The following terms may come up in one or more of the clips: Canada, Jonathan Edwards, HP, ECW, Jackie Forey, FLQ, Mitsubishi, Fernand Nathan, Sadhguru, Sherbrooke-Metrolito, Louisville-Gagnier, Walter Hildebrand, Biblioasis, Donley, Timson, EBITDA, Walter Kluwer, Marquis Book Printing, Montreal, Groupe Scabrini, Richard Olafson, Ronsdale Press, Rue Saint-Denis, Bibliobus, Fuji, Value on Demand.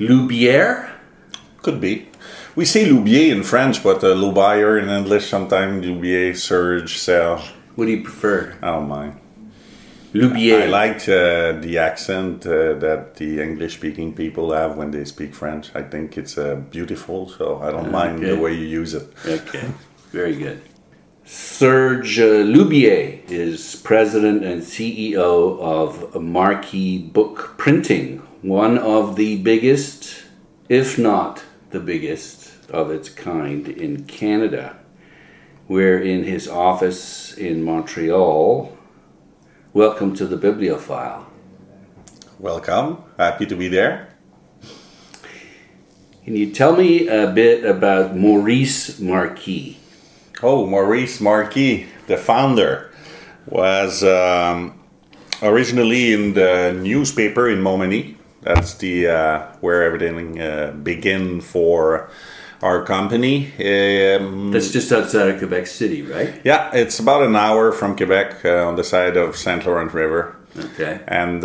Loubier? Could be. We say Loubier in French, but Loubier in English sometimes. Loubier, Serge, Serge. What do you prefer? I don't mind. Loubier. I liked the accent that the English-speaking people have when they speak French. I think it's beautiful, so I don't mind the way you use it. Okay, very good. Serge Loubier is president and CEO of Marquis Book Printing, one of the biggest, if not the biggest, of its kind in Canada. We're in his office in Montreal. Welcome to the Bibliophile. Welcome. Happy to be there. Can you tell me a bit about Maurice Marquis? Oh, Maurice Marquis, the founder, was originally in the newspaper in Montmagny. That's the where everything began for our company. That's just outside of Quebec City, right? Yeah, it's about an hour from Quebec on the side of St. Lawrence River. Okay. And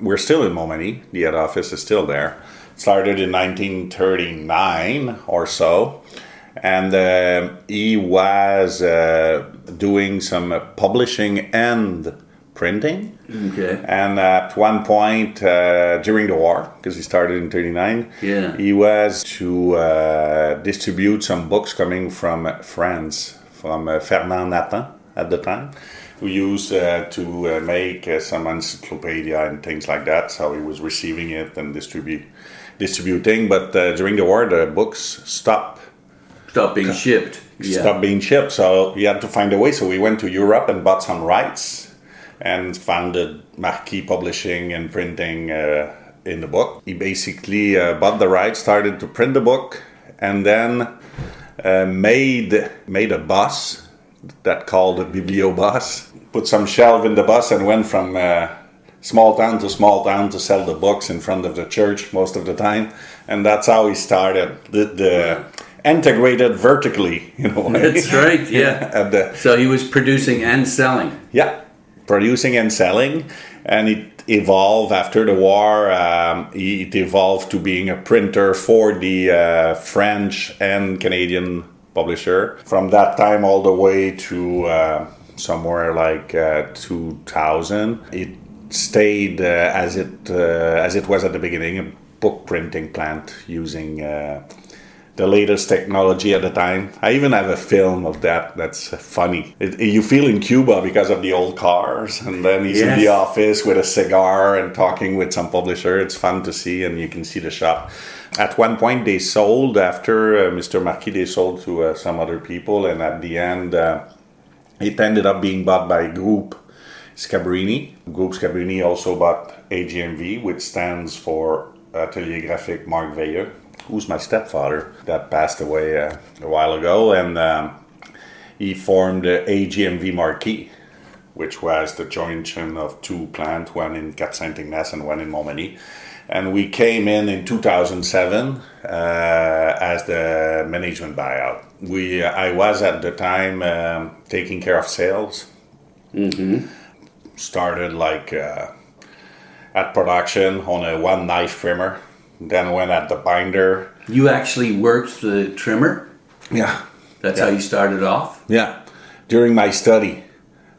we're still in Montmagny. The head office is still there. Started in 1939 or so. And he was doing some publishing and printing. Okay. And at one point during the war, because he started in 1939, he was to distribute some books coming from France, from Fernand Nathan at the time, who used to make some encyclopedia and things like that. So he was receiving it and distributing. But during the war, the books stopped. Stopped being shipped. Stopped being shipped. So we had to find a way. So we went to Europe and bought some rights and founded Marquis Publishing and Printing in the book. He basically bought the rights, started to print the book, and then made a bus that called a Bibliobus. Put some shelf in the bus and went from small town to sell the books in front of the church most of the time. And that's how he started. Integrated vertically, in a way. That's right, yeah. So he was producing and selling. Yeah, producing and selling. And it evolved after the war. It evolved to being a printer for the French and Canadian publisher. From that time all the way to somewhere like 2000, it stayed as it was at the beginning, a book printing plant using the latest technology at the time. I even have a film of that. That's funny. You feel in Cuba because of the old cars. And then he's in the office with a cigar and talking with some publisher. It's fun to see, and you can see the shop. At one point, they sold, after Mr. Marquis, they sold to some other people. And at the end, it ended up being bought by Groupe Scabrini. Groupe Scabrini also bought AGMV, which stands for Atelier Graphique Marc Veilleux, who's my stepfather that passed away a while ago, and he formed AGMV Marquis, which was the junction of two plants, one in Cap Saint Ignace and one in Montmagny. And we came in 2007 as the management buyout. I was at the time taking care of sales. Mm-hmm. Started like at production on a one knife trimmer. Then went at the binder. You actually worked the trimmer? Yeah. That's how you started off? Yeah. During my study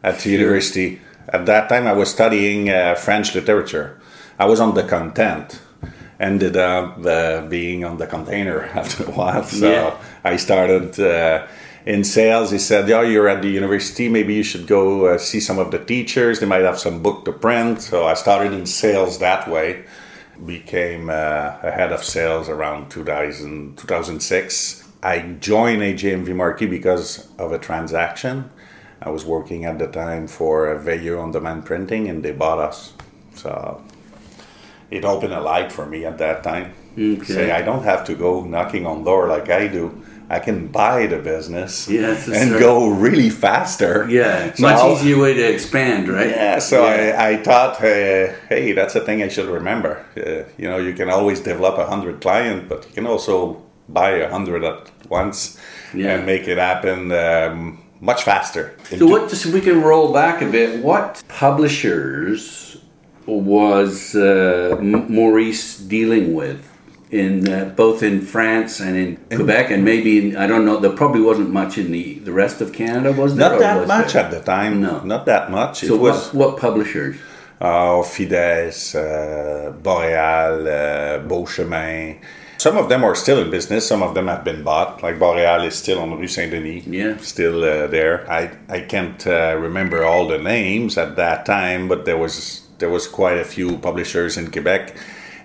at the university. At that time, I was studying French literature. I was on the content. Ended up being on the container after a while. So I started in sales. He said, you're at the university. Maybe you should go see some of the teachers. They might have some book to print. So I started in sales that way. Became a head of sales around 2006. I joined AGMV Marquis because of a transaction. I was working at the time for Value on Demand printing, and they bought us. So it opened a light for me at that time. Okay. Say, I don't have to go knocking on door like I do. I can buy the business go really faster. Yeah, so much easier way to expand, right? Yeah, so I thought, hey, that's a thing I should remember. You can always develop 100 clients, but you can also buy 100 at once and make it happen much faster. So if we can roll back a bit, what publishers was Maurice dealing with? in both in France and in Quebec, and maybe in, I don't know, there probably wasn't much in the rest of Canada, was there? Not that much there? At the time. No, not that much. So it was what publishers? Fidesz, Boréal, Beauchemin. Some of them are still in business. Some of them have been bought. Like Boréal is still on Rue Saint-Denis. Yeah, still there. I can't remember all the names at that time, but there was quite a few publishers in Quebec.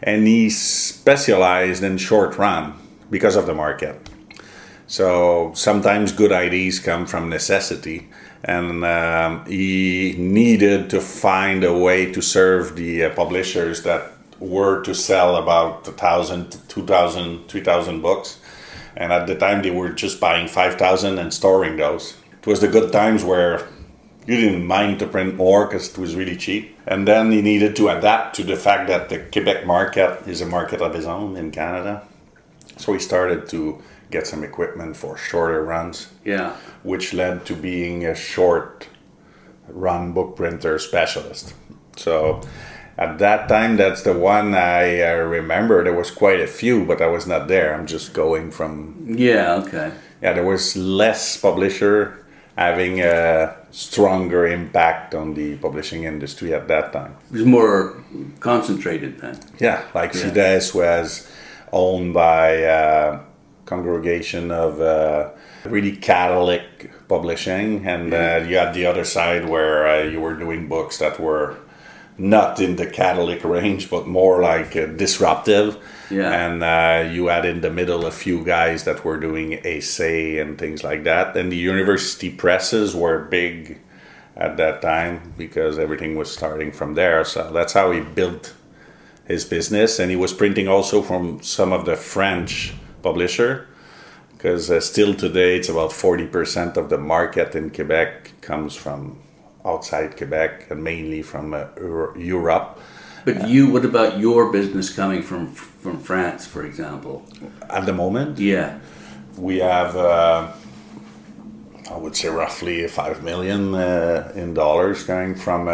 And he specialized in short run because of the market. So sometimes good ideas come from necessity. And he needed to find a way to serve the publishers that were to sell about 1,000, 2,000, 3,000 books. And at the time, they were just buying 5,000 and storing those. It was the good times where you didn't mind to print more because it was really cheap. And then he needed to adapt to the fact that the Quebec market is a market of his own in Canada. So he started to get some equipment for shorter runs, which led to being a short-run book printer specialist. So at that time, that's the one I remember. There was quite a few, but I was not there. I'm just going from... Yeah, okay. Yeah, there was less publisher having a stronger impact on the publishing industry at that time. It was more concentrated then. Yeah, like Fidesz was owned by a congregation of really Catholic publishing, and you had the other side where you were doing books that were not in the Catholic range, but more like disruptive. Yeah. And you had in the middle a few guys that were doing essay and things like that. And the university presses were big at that time because everything was starting from there. So that's how he built his business. And he was printing also from some of the French publisher because still today it's about 40% of the market in Quebec comes from outside Quebec and mainly from Europe. But what about your business coming from France, for example? At the moment? Yeah. We have, I would say, roughly $5 million in dollars coming from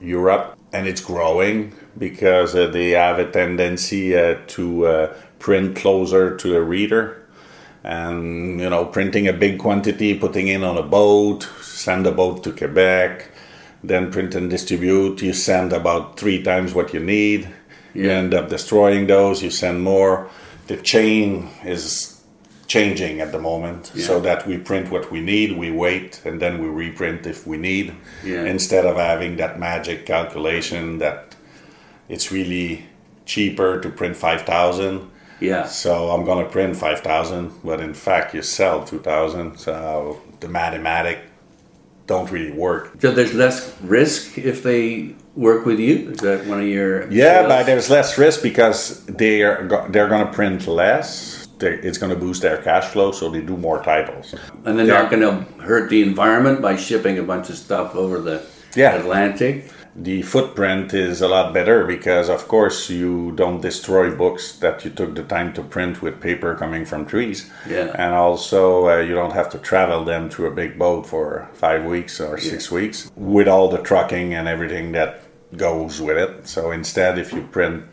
Europe. And it's growing because they have a tendency to print closer to the reader. And, you know, printing a big quantity, putting it on a boat, send the boat to Quebec, then print and distribute. You send about 3 times what you need. Yeah. You end up destroying those. You send more. The chain is changing at the moment so that we print what we need, we wait, and then we reprint if we need, instead of having that magic calculation that it's really cheaper to print 5,000. Yeah. So I'm going to print 5,000, but in fact, you sell 2,000. So the mathematic don't really work. So there's less risk if they work with you? Is that one of your... Yeah, sales? But there's less risk because they're going to print less. It's going to boost their cash flow, so they do more titles. And they're not going to hurt the environment by shipping a bunch of stuff over the Atlantic? The footprint is a lot better because, of course, you don't destroy books that you took the time to print with paper coming from trees. Yeah. And also, you don't have to travel them to a big boat for 5 weeks or 6 weeks with all the trucking and everything that goes with it. So instead, if you print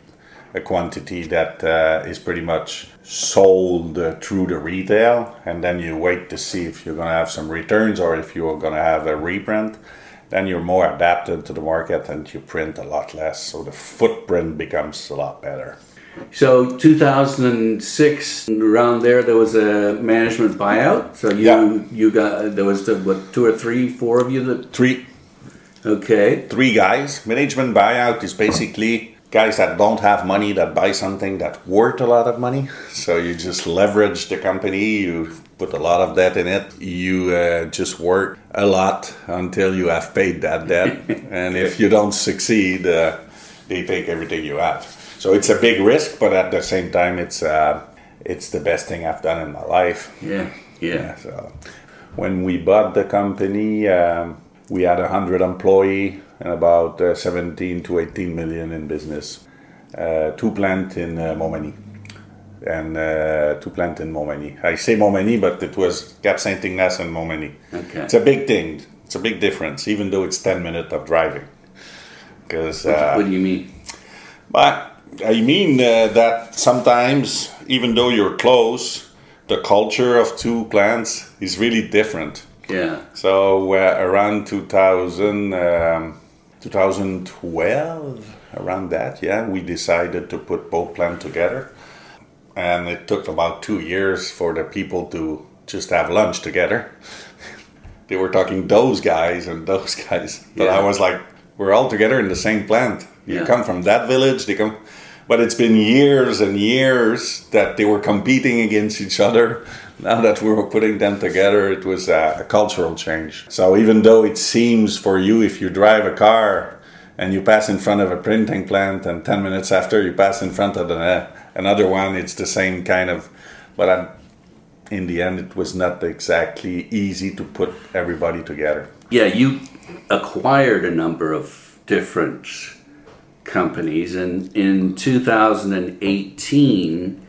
a quantity that is pretty much sold through the retail, and then you wait to see if you're going to have some returns or if you're going to have a reprint, then you're more adapted to the market and you print a lot less. So the footprint becomes a lot better. So 2006, around there was a management buyout. So you got, there was two or three of you? Three. Okay. 3 guys. Management buyout is basically guys that don't have money that buy something that's worth a lot of money. So you just leverage the company, you put a lot of debt in it, you just work a lot until you have paid that debt. And if you don't succeed, they take everything you have. So it's a big risk, but at the same time, it's the best thing I've done in my life. Yeah. So when we bought the company, we had 100 employees and about 17 to 18 million in business. 2 plants in Montmagny. And 2 plants in Montmagny. I say Montmagny, but it was Cap Saint Ignace and Montmagny. Okay. It's a big thing. It's a big difference, even though it's 10 minutes of driving. What do you mean? But I mean that sometimes, even though you're close, the culture of two plants is really different. Yeah. So around 2012, around that, yeah, we decided to put both plants together. And it took about 2 years for the people to just have lunch together. They were talking those guys and those guys. But yeah. I was like, we're all together in the same plant. You come from that village, they come... But it's been years and years that they were competing against each other. Now that we were putting them together, it was a cultural change. So even though it seems for you, if you drive a car and you pass in front of a printing plant and 10 minutes after you pass in front of another one, it's the same kind of... But in the end, it was not exactly easy to put everybody together. Yeah, you acquired a number of different... companies, and in 2018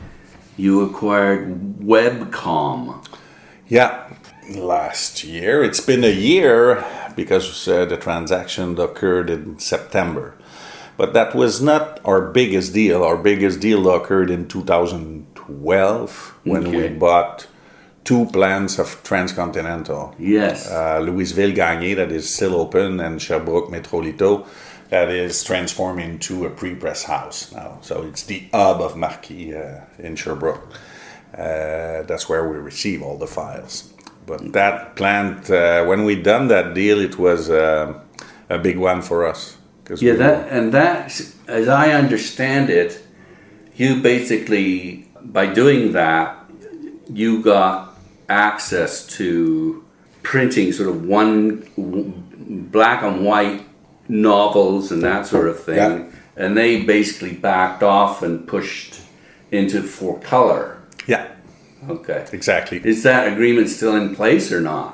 you acquired Webcom. Yeah, last year. It's been a year because the transaction occurred in September. But that was not our biggest deal. Our biggest deal occurred in 2012 when we bought two plants of Transcontinental. Yes. Louisville-Gagnier, that is still open, and Sherbrooke-Metrolito. That is transformed into a pre-press house now. So it's the hub of Marquis in Sherbrooke. That's where we receive all the files. But that plant, when we done that deal, it was a big one for us. Yeah, as I understand it, you basically, by doing that, you got access to printing sort of one black and white novels and that sort of thing, yeah. And they basically backed off and pushed into for color. Yeah. Okay. Exactly. Is that agreement still in place or not?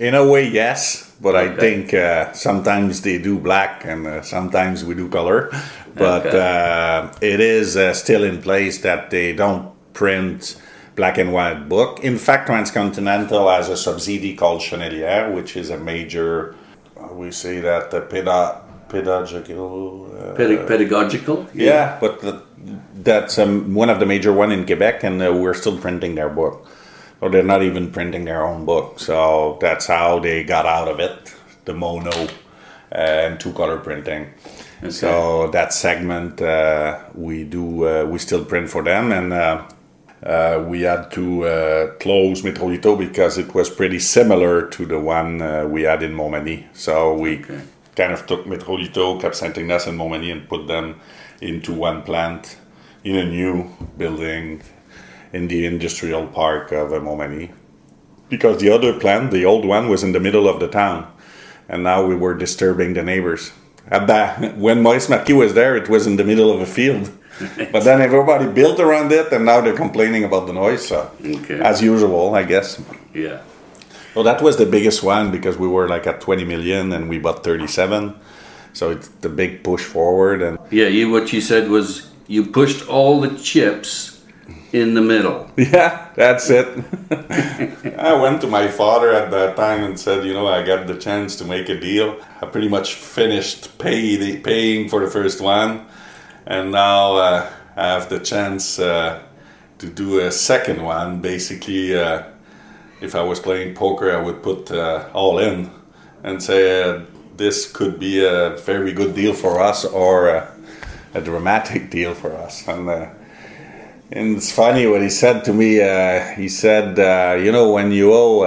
In a way, yes, but okay. I think sometimes they do black and sometimes we do color, but okay. It is still in place that they don't print black and white book. In fact, Transcontinental has a subsidiary called Chenelier, which is a major... We say that the pedagogical. Yeah, but that's one of the major one in Quebec, and we're still printing their book. Or they're not even printing their own book. So that's how they got out of it, the mono and two-color printing. Okay. So that segment we still print for them, and we had to close Metrolito because it was pretty similar to the one we had in Montmagny. So we kind of took Metrolito, Cap Saint Ignace, and Montmagny and put them into one plant in a new building in the industrial park of Montmagny. Because the other plant, the old one, was in the middle of the town. And now we were disturbing the neighbors. When Maurice Marquis was there, it was in the middle of a field. But then everybody built around it, and now they're complaining about the noise, so as usual, I guess. Yeah. Well, that was the biggest one, because we were like at 20 million, and we bought 37. So it's the big push forward. And yeah, what you said was you pushed all the chips in the middle. Yeah, that's it. I went to my father at that time and said, I got the chance to make a deal. I pretty much finished paying for the first one. And now I have the chance to do a second one. Basically, if I was playing poker, I would put all in and say this could be a very good deal for us or a dramatic deal for us. And it's funny what he said to me. He said, when you owe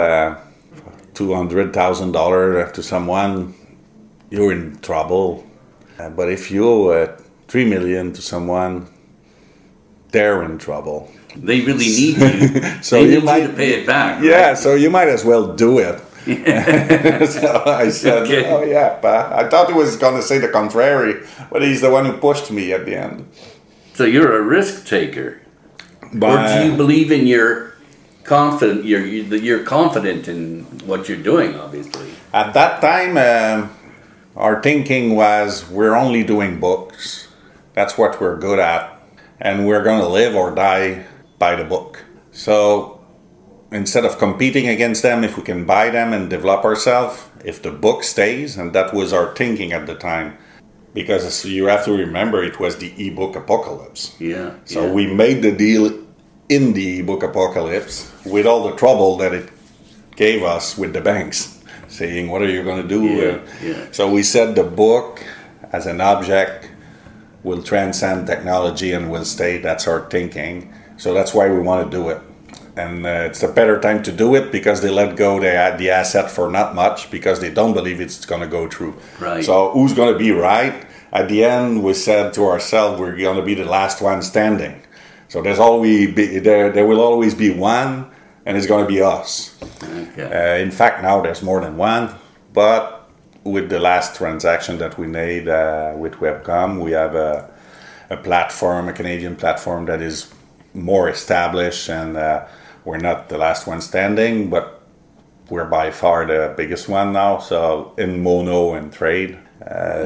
$200,000 to someone, you're in trouble. But if you owe... 3 million to someone, they're in trouble. They really need you. So they need you to pay it back. Yeah, right? So you might as well do it. So I said, oh yeah, pa. I thought he was going to say the contrary, but he's the one who pushed me at the end. So you're a risk taker. But do you believe in your confident? You're confident in what you're doing, obviously. At that time, our thinking was we're only doing books. That's what we're good at, and we're going to live or die by the book. So instead of competing against them, if we can buy them and develop ourselves, if the book stays, and that was our thinking at the time, Because you have to remember, it was the e-book apocalypse. Yeah. So we made the deal in the e-book apocalypse with all the trouble that it gave us with the banks, saying, what are you going to do? So we said the book as an object will transcend technology and will stay. That's our thinking. So that's why we want to do it. And it's a better time to do it because they let go the asset for not much because they don't believe it's going to go through. Right. So who's going to be right? At the end, we said to ourselves, we're going to be the last one standing. So there's always there will always be one, and it's going to be us. Okay. In fact, now there's more than one. But with the last transaction that we made with Webcom, we have a platform, a Canadian platform that is more established, and we're not the last one standing, but we're by far the biggest one now. So in mono and trade.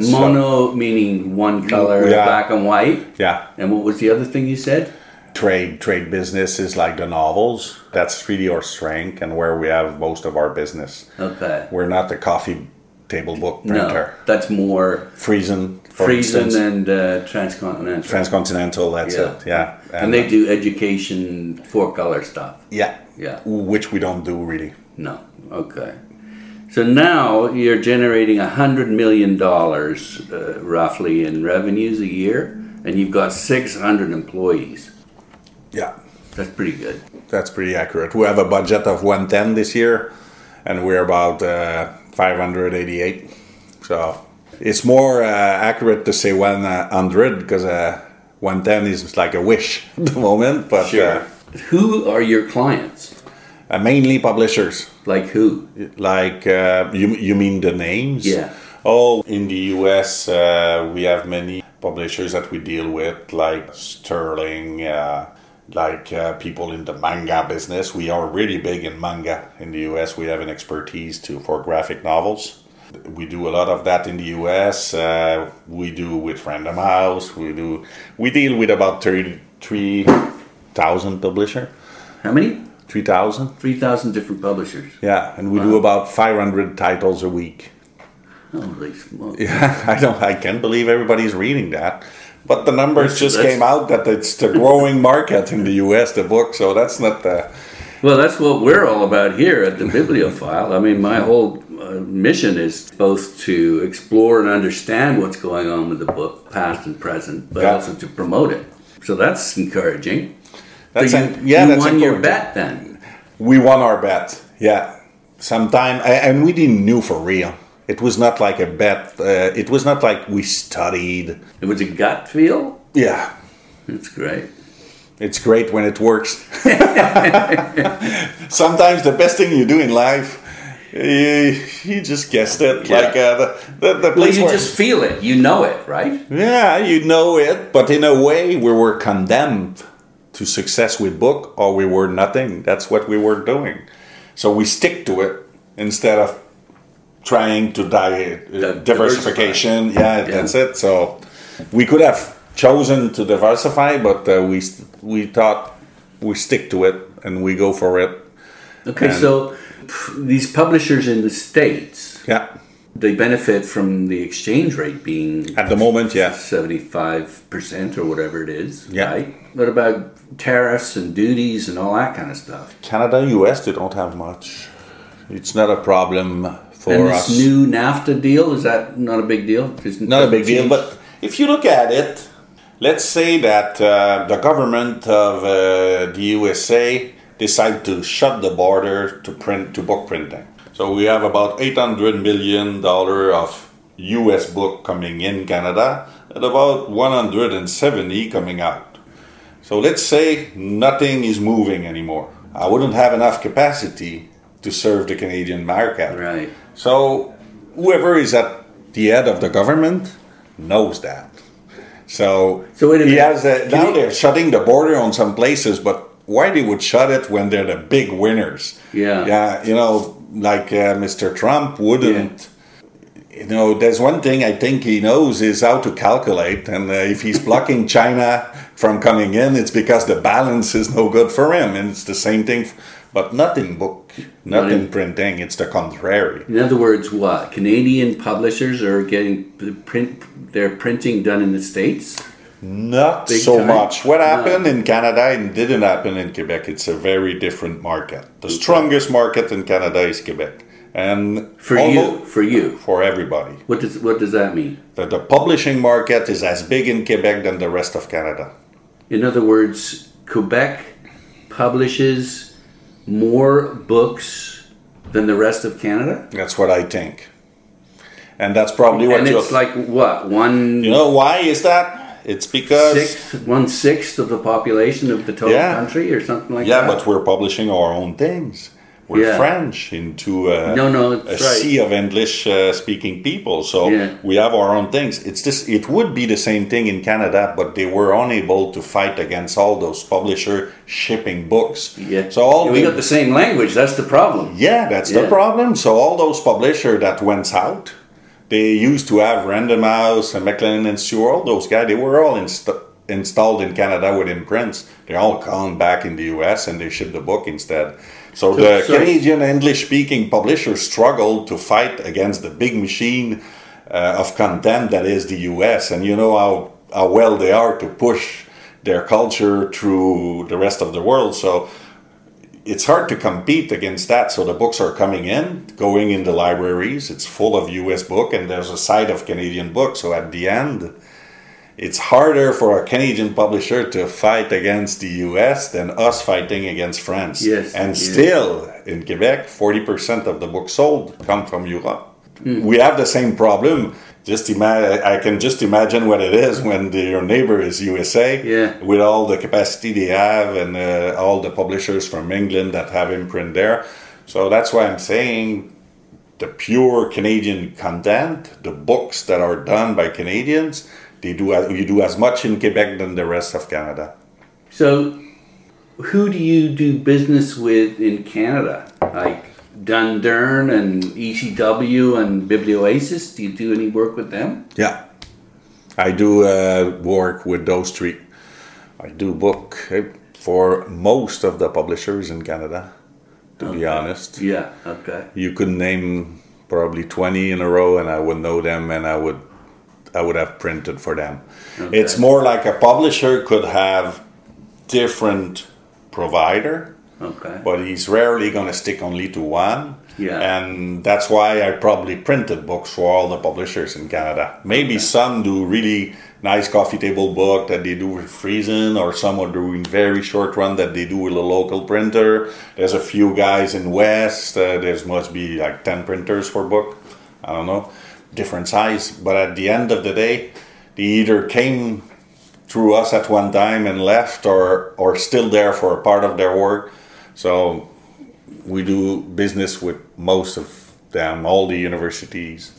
Mono meaning one color, black and white. Yeah. And what was the other thing you said? Trade business is like the novels. That's really our strength and where we have most of our business. Okay. We're not the coffee table book printer. No, that's more Friesen and Transcontinental. Transcontinental, that's it. Yeah. And they do education for color stuff. Yeah. Yeah. Which we don't do really. No. Okay. So now you're generating $100 million roughly in revenues a year, and you've got 600 employees. Yeah. That's pretty good. That's pretty accurate. We have a budget of 110 this year, and we're about 588. So it's more accurate to say 100 because 110 is like a wish at the moment. But sure. Who are your clients? Mainly publishers. Like who? Like, you mean the names? Yeah. Oh, in the US, we have many publishers that we deal with, like Sterling, people in the manga business. We are really big in manga in the US. We have an expertise for graphic novels. We do a lot of that in the US. We do with Random House. We deal with about 3,000 publishers. How many? 3,000. 3,000 different publishers. Yeah, and we do about 500 titles a week. Holy smokes. Yeah, I can't believe everybody's reading that. But the numbers came out that it's the growing market in the US, the book, so that's not the... Well, that's what we're all about here at the Bibliophile. I mean, my whole mission is both to explore and understand what's going on with the book, past and present, but also to promote it. So that's encouraging. You won your bet then. We won our bet, yeah. Sometime, and we didn't know for real. It was not like a bet. It was not like we studied. It was a gut feel? Yeah. That's great. It's great when it works. Sometimes the best thing you do in life, you just guessed it. Yeah. Like the place you just feel it. You know it, right? Yeah, you know it. But in a way, we were condemned to success with book, or we were nothing. That's what we were doing. So we stick to it instead of trying to diversification. Yeah, that's it. So we could have chosen to diversify, but we thought we stick to it and we go for it. Okay, and so these publishers in the States, they benefit from the exchange rate being at the moment 75% or whatever it is, right? What about tariffs and duties and all that kind of stuff? Canada, US, they don't have much. It's not a problem for us. And this new NAFTA deal, is that not a big deal? Not a big deal, but if you look at it, let's say that the government of the USA decide to shut the border to book printing. So we have about $800 million of US book coming in Canada and about 170 coming out. So let's say nothing is moving anymore. I wouldn't have enough capacity to serve the Canadian market. Right. So whoever is at the head of the government knows that. So wait a minute. They're shutting the border on some places, but why they would shut it when they're the big winners? Yeah. Yeah, you know, like Mr. Trump wouldn't. You know, there's one thing I think he knows is how to calculate, and if he's blocking China from coming in, it's because the balance is no good for him. And it's the same thing, but not in book, not in printing. It's the contrary. In other words, what? Canadian publishers are getting their printing done in the States? Not so much. What happened in Canada and didn't happen in Quebec. It's a very different market. The strongest market in Canada is Quebec. And for you, for everybody. What does that mean? That the publishing market is as big in Quebec than the rest of Canada. In other words, Quebec publishes more books than the rest of Canada? That's what I think. And that's probably what you're... And it's like what? One... You know why is that? It's because... One-sixth of the population of the total country or something like that? Yeah, but we're publishing our own things. We're French into sea of English-speaking people. So we have our own things. It would be the same thing in Canada, but they were unable to fight against all those publisher shipping books. Yeah. So we got the same language. That's the problem. Yeah, that's the problem. So all those publisher that went south... They used to have Random House and Maclean and Stewart, all those guys. They were all installed in Canada with imprints. They're all gone back in the U.S. and they shipped the book instead. So the Canadian English-speaking publishers struggled to fight against the big machine of content that is the U.S. And you know how well they are to push their culture through the rest of the world. So it's hard to compete against that. So the books are coming in, going into libraries. It's full of U.S. book and there's a side of Canadian book. So at the end, it's harder for a Canadian publisher to fight against the U.S. than us fighting against France. Yes, and still, in Quebec, 40% of the books sold come from Europe. Mm. We have the same problem. I can just imagine what it is when your neighbor is USA, with all the capacity they have and all the publishers from England that have imprint there. So that's why I'm saying the pure Canadian content, the books that are done by Canadians, you do as much in Quebec than the rest of Canada. So who do you do business with in Canada? Like Dundurn and ECW and Biblioasis, do you do any work with them? Yeah, I do work with those three. I do book for most of the publishers in Canada, to be honest. Yeah, okay. You could name probably 20 in a row and I would know them and I would have printed for them. Okay. It's more like a publisher could have different provider. Okay. But he's rarely going to stick only to one. Yeah. And that's why I probably printed books for all the publishers in Canada. Maybe some do really nice coffee table book that they do with Friesen, or some are doing very short run that they do with a local printer. There's a few guys in West. There must be like 10 printers for book. I don't know. Different size. But at the end of the day, they either came through us at one time and left or still there for a part of their work. So we do business with most of them, all the universities,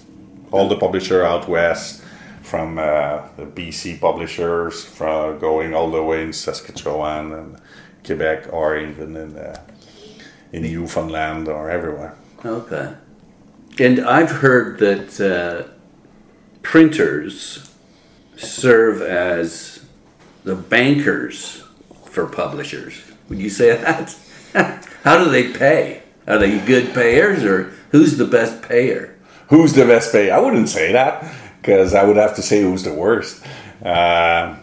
all the publisher out west, from the BC publishers, from going all the way in Saskatchewan and Quebec, or even in Newfoundland or everywhere. Okay. And I've heard that printers serve as the bankers for publishers. Would you say that? How do they pay? Are they good payers, or who's the best payer? Who's the best payer? I wouldn't say that, because I would have to say who's the worst. The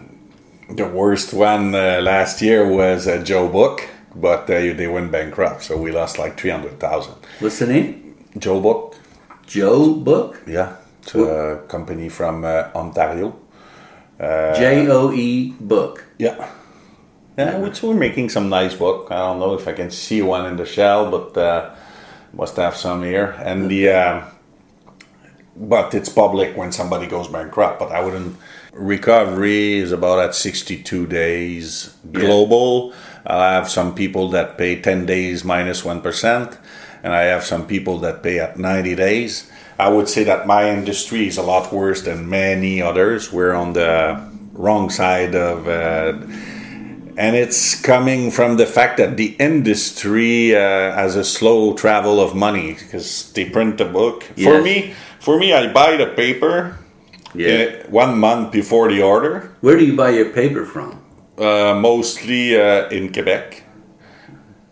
worst one last year was Joe Book, but they went bankrupt, so we lost like $300,000. What's the name? Joe Book. Joe Book? Yeah, it's a company from Ontario. Joe Book. Yeah. Yeah, which we're making some nice book. I don't know if I can see one in the shell, but must have some here. And but it's public when somebody goes bankrupt. But I wouldn't. Recovery is about at 62 days global. Yeah. I have some people that pay 10 days minus 1%, and I have some people that pay at 90 days. I would say that my industry is a lot worse than many others. We're on the wrong side of. And it's coming from the fact that the industry has a slow travel of money, because they print the book. Yes. For me, I buy the paper 1 month before the order. Where do you buy your paper from? Mostly in Quebec,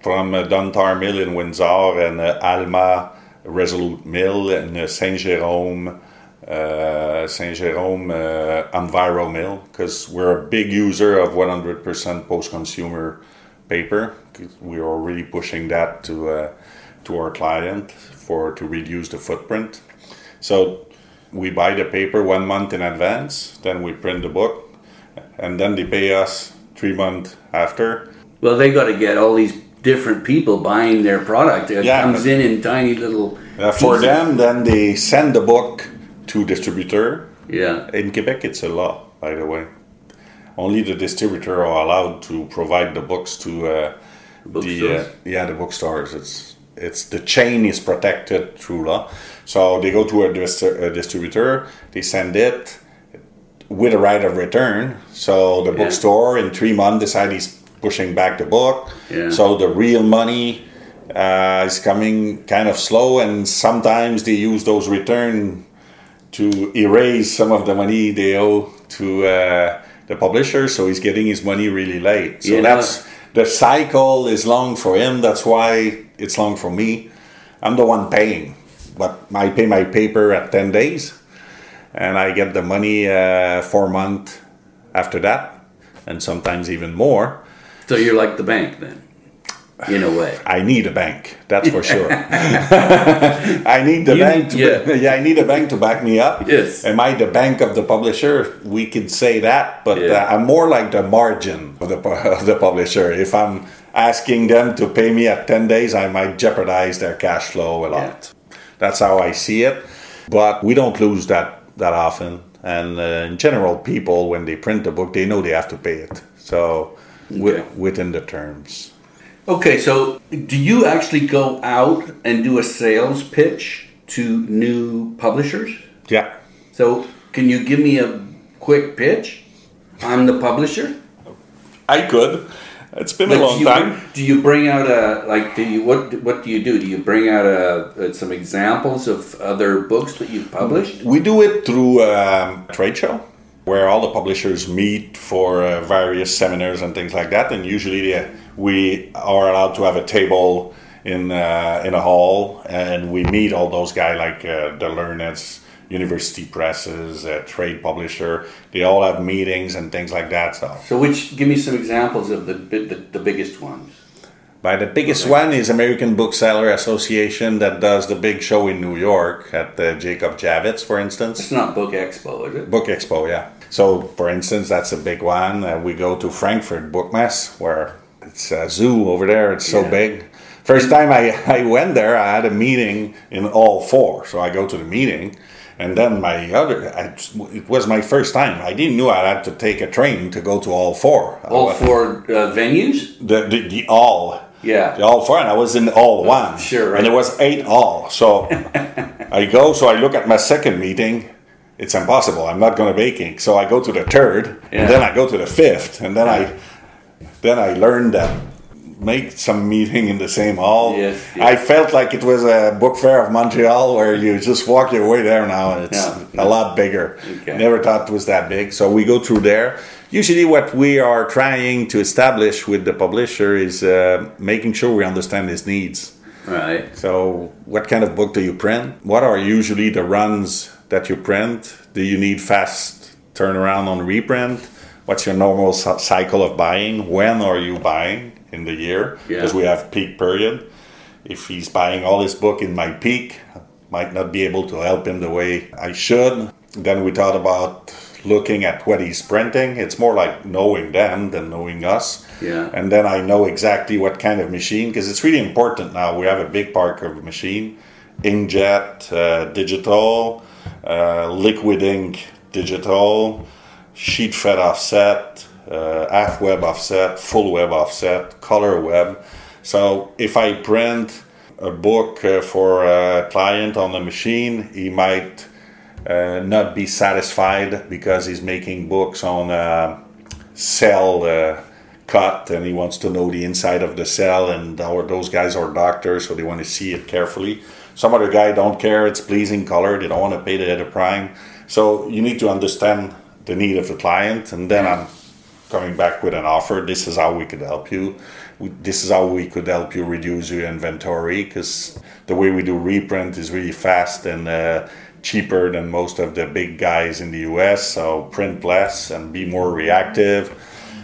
from Duntar Mill in Windsor and Alma Resolute Mill and Saint-Jérôme Enviro Mill, because we're a big user of 100% post-consumer paper. We are really pushing that to our client to reduce the footprint. So we buy the paper 1 month in advance, then we print the book, and then they pay us 3 months after. Well, they got to get all these different people buying their product. It comes in tiny little pieces. For them, then they send the book to distributor. Yeah. In Quebec, it's a law, by the way. Only the distributor are allowed to provide the books to the bookstores. It's the chain is protected through law. So they go to a distributor, they send it with a right of return. So the bookstore in 3 months decide he's pushing back the book. Yeah. So the real money is coming kind of slow, and sometimes they use those return to erase some of the money they owe to the publisher. So he's getting his money really late. So the cycle is long for him. That's why it's long for me. I'm the one paying, but I pay my paper at 10 days. And I get the money 4 months after that, and sometimes even more. So you're like the bank then, in a way. I need a bank, that's for sure. I need the bank. I need a bank to back me up. Yes. Am I the bank of the publisher? We could say that, but I'm more like the margin of the publisher. If I'm asking them to pay me at 10 days, I might jeopardize their cash flow a lot. Yeah. That's how I see it. But we don't lose that often. And in general, people, when they print the book, they know they have to pay it. So within the terms. Okay, so do you actually go out and do a sales pitch to new publishers? Yeah. So can you give me a quick pitch? I'm the publisher? I could. It's been a long time. Do you bring out what do you do? Do you bring out some examples of other books that you've published? We do it through a trade show where all the publishers meet for various seminars and things like that. And usually we are allowed to have a table in a hall, and we meet all those guys like the Learneds, university presses, trade publisher. They all have meetings and things like that. So give me some examples of the biggest ones. By the biggest one is American Bookseller Association that does the big show in New York at Jacob Javits, for instance. It's not Book Expo, is it? Book Expo, yeah. So, for instance, that's a big one. We go to Frankfurt Book Mess, where it's a zoo over there. It's so big. First time I went there, I had a meeting in all four. So I go to the meeting. And then it was my first time. I didn't know I had to take a train to go to all four. All four venues? The all. Yeah. The all four, and I was in all one. Sure, right. And there was 8 all. So I go, so I look at my second meeting. It's impossible. I'm not going to make it. So I go to the third, and then I go to the fifth. And then I learned that. Make some meeting in the same hall. Yes. I felt like it was a book fair of Montreal where you just walk your way there now, and it's a lot bigger. Okay. Never thought it was that big. So we go through there. Usually what we are trying to establish with the publisher is making sure we understand his needs. Right. So what kind of book do you print? What are usually the runs that you print? Do you need fast turnaround on reprint? What's your normal cycle of buying? When are you buying in the year? Because we have peak period. If he's buying all his book in my peak, might not be able to help him the way I should. Then we thought about looking at what he's printing. It's more like knowing them than knowing us. Yeah. And then I know exactly what kind of machine, because it's really important now. We have a big park of machine, inkjet, digital, liquid ink digital, sheet fed offset, half web offset, full web offset, color web. So if I print a book for a client on the machine, he might not be satisfied because he's making books on a cell cut, and he wants to know the inside of the cell, and those guys are doctors, so they want to see it carefully. Some other guy don't care, it's pleasing color, they don't want to pay the prime. So you need to understand the need of the client, and then I'm coming back with an offer. This is how we could help you. This is how we could help you reduce your inventory, because the way we do reprint is really fast and cheaper than most of the big guys in the US. So print less and be more reactive.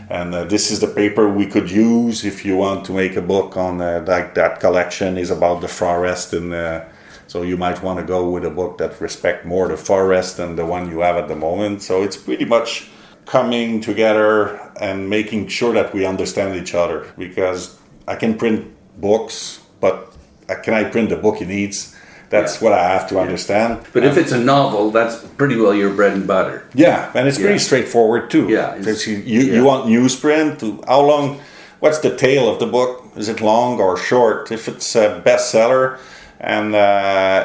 And this is the paper we could use if you want to make a book on like that collection is about the forest. And so you might want to go with a book that respects more the forest than the one you have at the moment. So it's pretty much coming together and making sure that we understand each other, because I can print books, but can I print the book he needs? That's what I have to understand. But if it's a novel, that's pretty well your bread and butter. Yeah, and it's pretty straightforward too. Yeah, you want newsprint. How long? What's the tail of the book? Is it long or short? If it's a bestseller and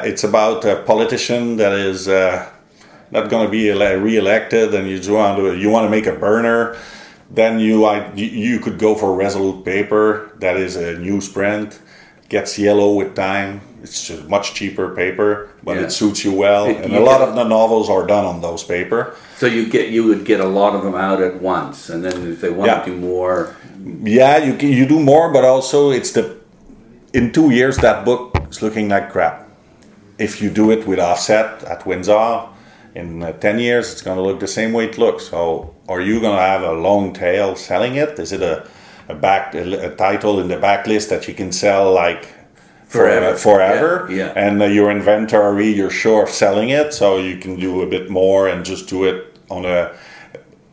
it's about a politician that is not going to be re-elected, and you want to make a burner, then you could go for Resolute paper that is a newsprint, gets yellow with time. It's just much cheaper paper, but it suits you well. And a lot of the novels are done on those paper. So you would get a lot of them out at once, and then if they want to do more, you do more. But also, in 2 years that book is looking like crap. If you do it with offset at Windsor, in 10 years it's going to look the same way it looks. So are you going to have a long tail selling it? Is it a title in the backlist that you can sell like forever? And your inventory, you're sure of selling it, so you can do a bit more and just do it on a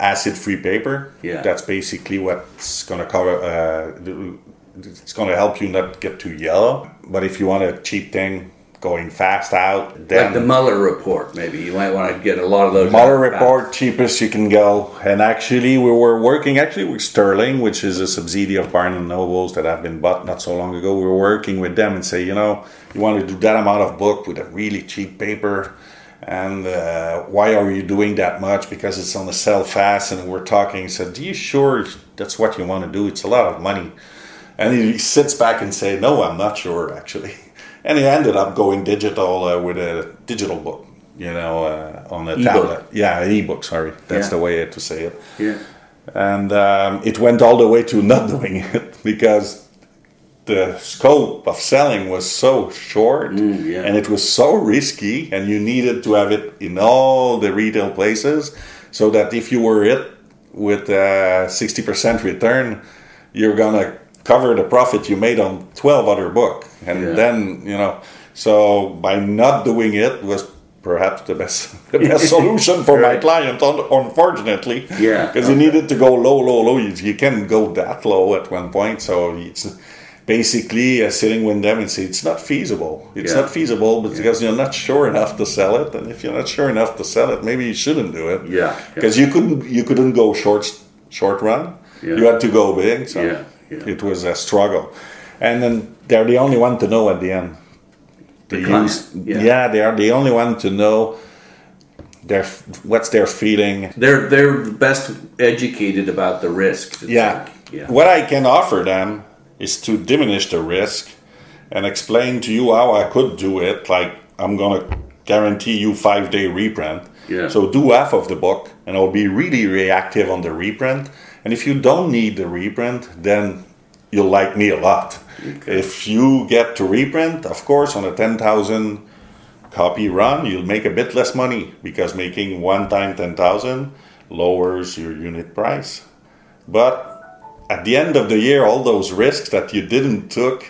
acid-free paper. That's basically what's going to cover. It's going to help you not get too yellow. But if you want a cheap thing going fast out, then like the Mueller report, maybe you might want to get a lot of those. Mueller report, cheapest you can go. And actually, we were working with Sterling, which is a subsidiary of Barnes & Noble that have been bought not so long ago. We were working with them and say, you want to do that amount of book with a really cheap paper, and why are you doing that much? Because it's on the sell fast, and we're talking. So, do you sure that's what you want to do? It's a lot of money. And he sits back and say, no, I'm not sure actually. And he ended up going digital with a digital book, on an tablet. Yeah, an e-book, sorry. That's the way to say it. Yeah. And it went all the way to not doing it, because the scope of selling was so short and it was so risky, and you needed to have it in all the retail places, so that if you were it with 60% return, you're going to cover the profit you made on 12 other books. And then, so by not doing it was perhaps the best solution for my client, unfortunately. Yeah. Because you needed to go low. You can't go that low at one point. So it's basically sitting with them and say, it's not feasible. It's not feasible because you're not sure enough to sell it. And if you're not sure enough to sell it, maybe you shouldn't do it. Yeah. Because you couldn't go short run. Yeah. You had to go big. So. Yeah. Yeah. It was a struggle. And then they're the only one to know at the end. They are the only one to know what's their feeling. They're best educated about the risk. What I can offer them is to diminish the risk and explain to you how I could do it. Like, I'm going to guarantee you 5-day reprint. Yeah. So do half of the book, and I'll be really reactive on the reprint. And if you don't need the reprint, then you'll like me a lot. Okay. If you get to reprint, of course, on a 10,000 copy run, you'll make a bit less money, because making one time 10,000 lowers your unit price. But at the end of the year, all those risks that you didn't took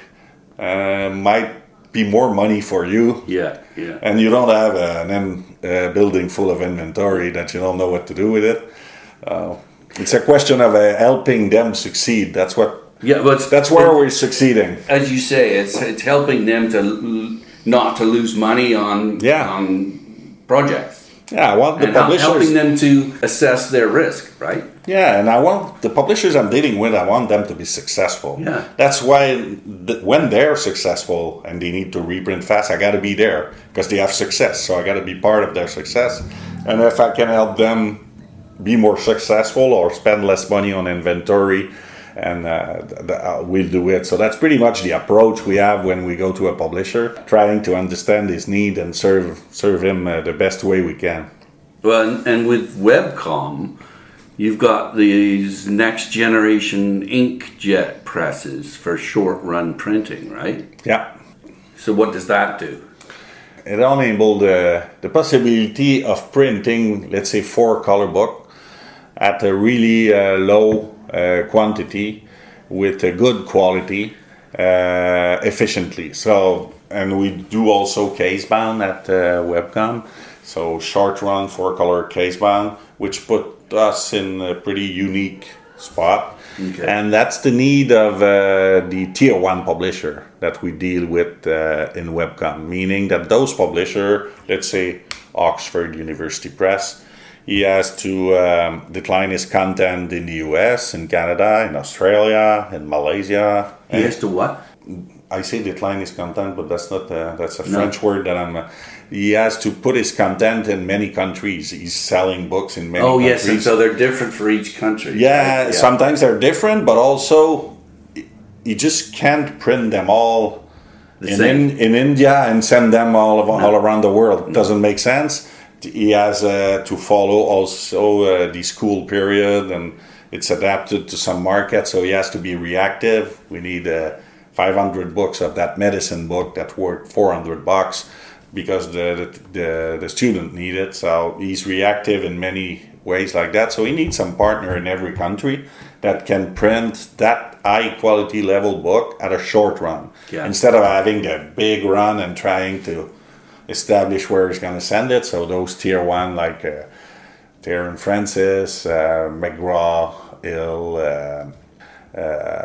might be more money for you. Yeah. And you don't have a building full of inventory that you don't know what to do with it. It's a question of helping them succeed. That's what. Yeah, but that's where we're succeeding. As you say, it's helping them to not to lose money on projects. Yeah, I want the publishers, helping them to assess their risk, right? Yeah, and I want the publishers I'm dealing with. I want them to be successful. Yeah, that's why when they're successful and they need to reprint fast, I got to be there, because they have success. So I got to be part of their success, and if I can help them be more successful or spend less money on inventory, and we'll do it. So that's pretty much the approach we have when we go to a publisher, trying to understand his need and serve him the best way we can. Well, and with Webcom, You've got these next generation inkjet presses for short run printing, right? Yeah. So what does that do? It enabled the possibility of printing, let's say, 4 color book at a really low quantity with a good quality efficiently. So, and we do also case bound at Webcom. So short run 4 color case bound, which put us in a pretty unique spot. Okay. And that's the need of the tier one publisher that we deal with in Webcom, meaning that those publisher, let's say Oxford University Press, he has to decline his content in the US, in Canada, in Australia, in Malaysia. He has to what? I say decline his content, but that's not that's a French word that I'm. He has to put his content in many countries. He's selling books in many countries. Oh yes, and so they're different for each country. Yeah, right? Yeah, sometimes they're different, but also you just can't print them all in India and send them all around the world. It doesn't make sense. He has to follow also the school period, and it's adapted to some markets, so he has to be reactive. We need 500 books of that medicine book that worth $400 because the student needed. So he's reactive in many ways like that. So he needs some partner in every country that can print that high quality level book at a short run. Yeah. Instead of having a big run and trying to establish where he's going to send it. So those tier one like Theron Francis, McGraw-Hill,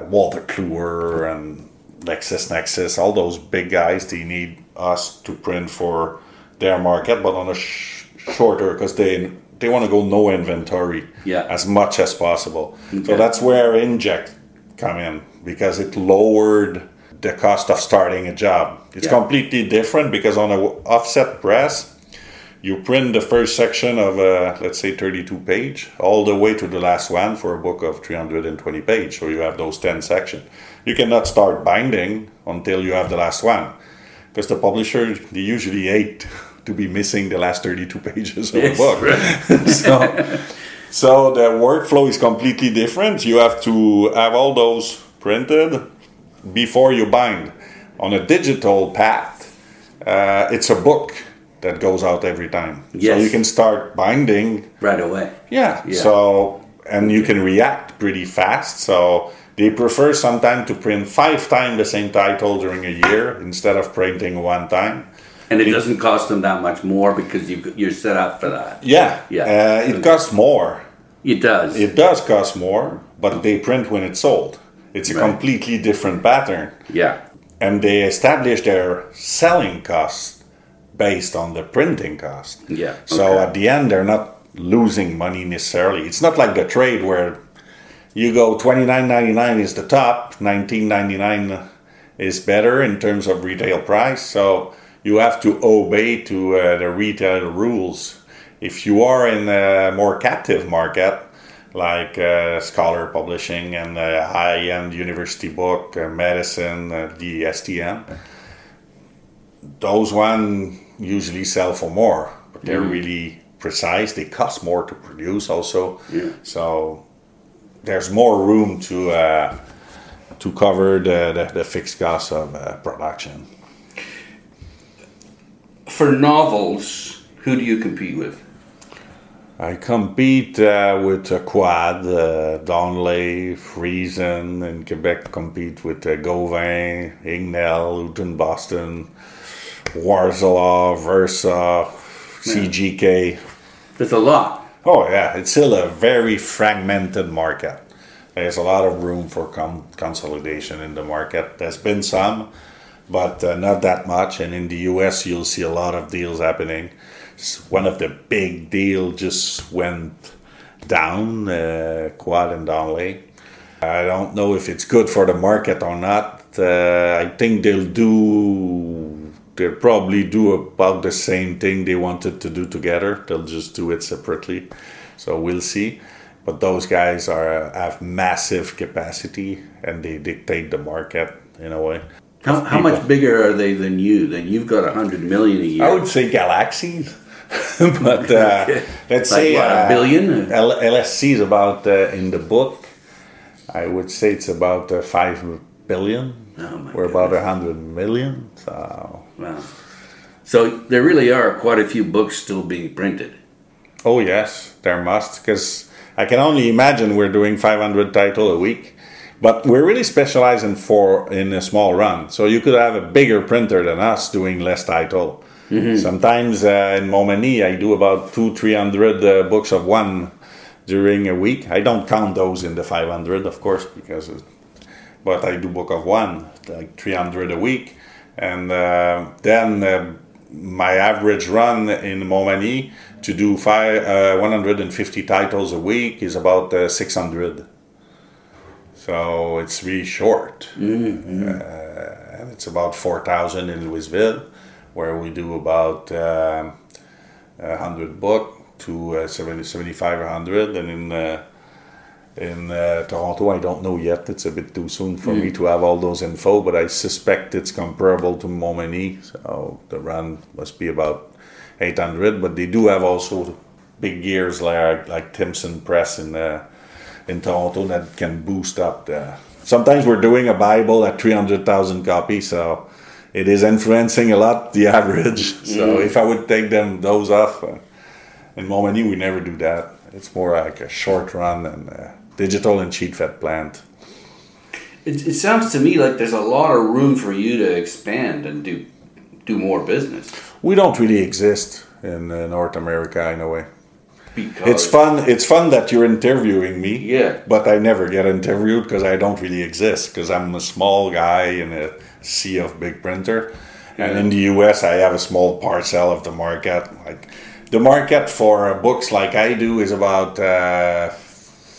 Walter Kluwer and LexisNexis, all those big guys, they need us to print for their market, but on a shorter, because they want to go no inventory as much as possible. Okay. So that's where Inject come in, because it lowered the cost of starting a job. It's completely different, because on an offset press, you print the first section of, let's say, 32 page, all the way to the last one for a book of 320 page. So you have those 10 sections. You cannot start binding until you have the last one, because the publisher, they usually hate to be missing the last 32 pages of a book. Right. So the workflow is completely different. You have to have all those printed before you bind. On a digital path, it's a book that goes out every time. Yes. So you can start binding right away. Yeah. So, and you can react pretty fast. So they prefer sometimes to print 5 times the same title during a year instead of printing 1 time. And it doesn't cost them that much more because you're set up for that. Yeah. It costs more. It does cost more, but they print when it's sold. It's a completely different pattern. Yeah. And they establish their selling costs based on the printing cost. Yeah. So at the end, they're not losing money necessarily. It's not like the trade where you go $29.99 is the top, $19.99 is better in terms of retail price. So you have to obey to the retail rules. If you are in a more captive market, like scholar publishing and high-end university book, medicine, the STM, those one usually sell for more, but they're really precise. They cost more to produce also. Yeah. So there's more room to cover the fixed costs of production. For novels, who do you compete with? I compete with Quad, Donley, Friesen. In Quebec, compete with Gauvin, Ignell, Houghton-Boston, Warsaw, Versa, CGK. There's a lot. Oh yeah, it's still a very fragmented market. There's a lot of room for consolidation in the market. There's been some, but not that much. And in the US, you'll see a lot of deals happening. One of the big deals just went down, Quad and Donnelly. I don't know if it's good for the market or not. I think they'll probably do about the same thing they wanted to do together. They'll just do it separately. So we'll see. But those guys have massive capacity and they dictate the market in a way. How much bigger are they than you? Then you've got 100 million a year. I would say galaxies. But let's like say what, a billion. LSC is about in the book. I would say it's about 5 billion. Oh my We're goodness. About 100 million. So. Wow. So there really are quite a few books still being printed. Oh yes, there must, because I can only imagine we're doing 500 titles a week, but we're really specializing in a small run. So you could have a bigger printer than us doing less title. Mm-hmm. Sometimes in Montmagny I do about 200-300 books of one during a week. I don't count those in the 500, of course, but I do book of one, like 300 a week, and then. My average run in Montmagny to do 150 titles a week is about 600. So it's really short. Mm-hmm. And it's about 4,000 in Louisville, where we do about 100 books to 75 or 100. And in Toronto, I don't know yet. It's a bit too soon for me to have all those info, but I suspect it's comparable to Montmagny. So the run must be about 800, but they do have also big gears like Timson Press in Toronto that can boost up the... Sometimes we're doing a Bible at 300,000 copies, so it is influencing a lot the average. So if I would take those off, in Montmagny we never do that. It's more like a short run and... digital and sheet fed plant. It sounds to me like there's a lot of room for you to expand and do more business. We don't really exist in North America in a way. Because it's fun that you're interviewing me. Yeah. But I never get interviewed because I don't really exist, because I'm a small guy in a sea of big printer. Yeah. And in the US I have a small parcel of the market. Like the market for books like I do is about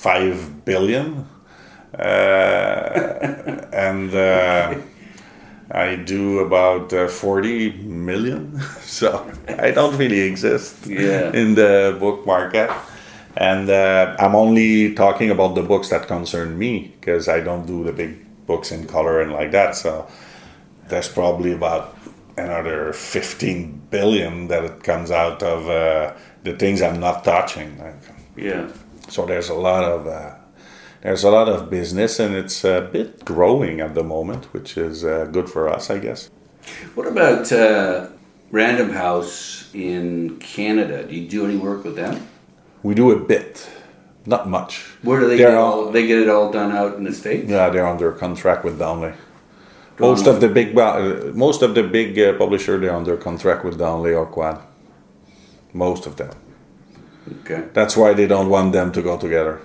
5 billion, and I do about 40 million. So I don't really exist in the book market, and I'm only talking about the books that concern me, because I don't do the big books in color and like that. So there's probably about another 15 billion that it comes out of the things I'm not touching. Yeah. So there's a lot of business, and it's a bit growing at the moment, which is good for us, I guess. What about Random House in Canada? Do you do any work with them? We do a bit, not much. Where do they get all? They get it all done out in the States? Yeah, they're under contract with Downley. Most of the big publisher, they're under contract with Downley or Quad. Most of them. Okay. That's why they don't want them to go together,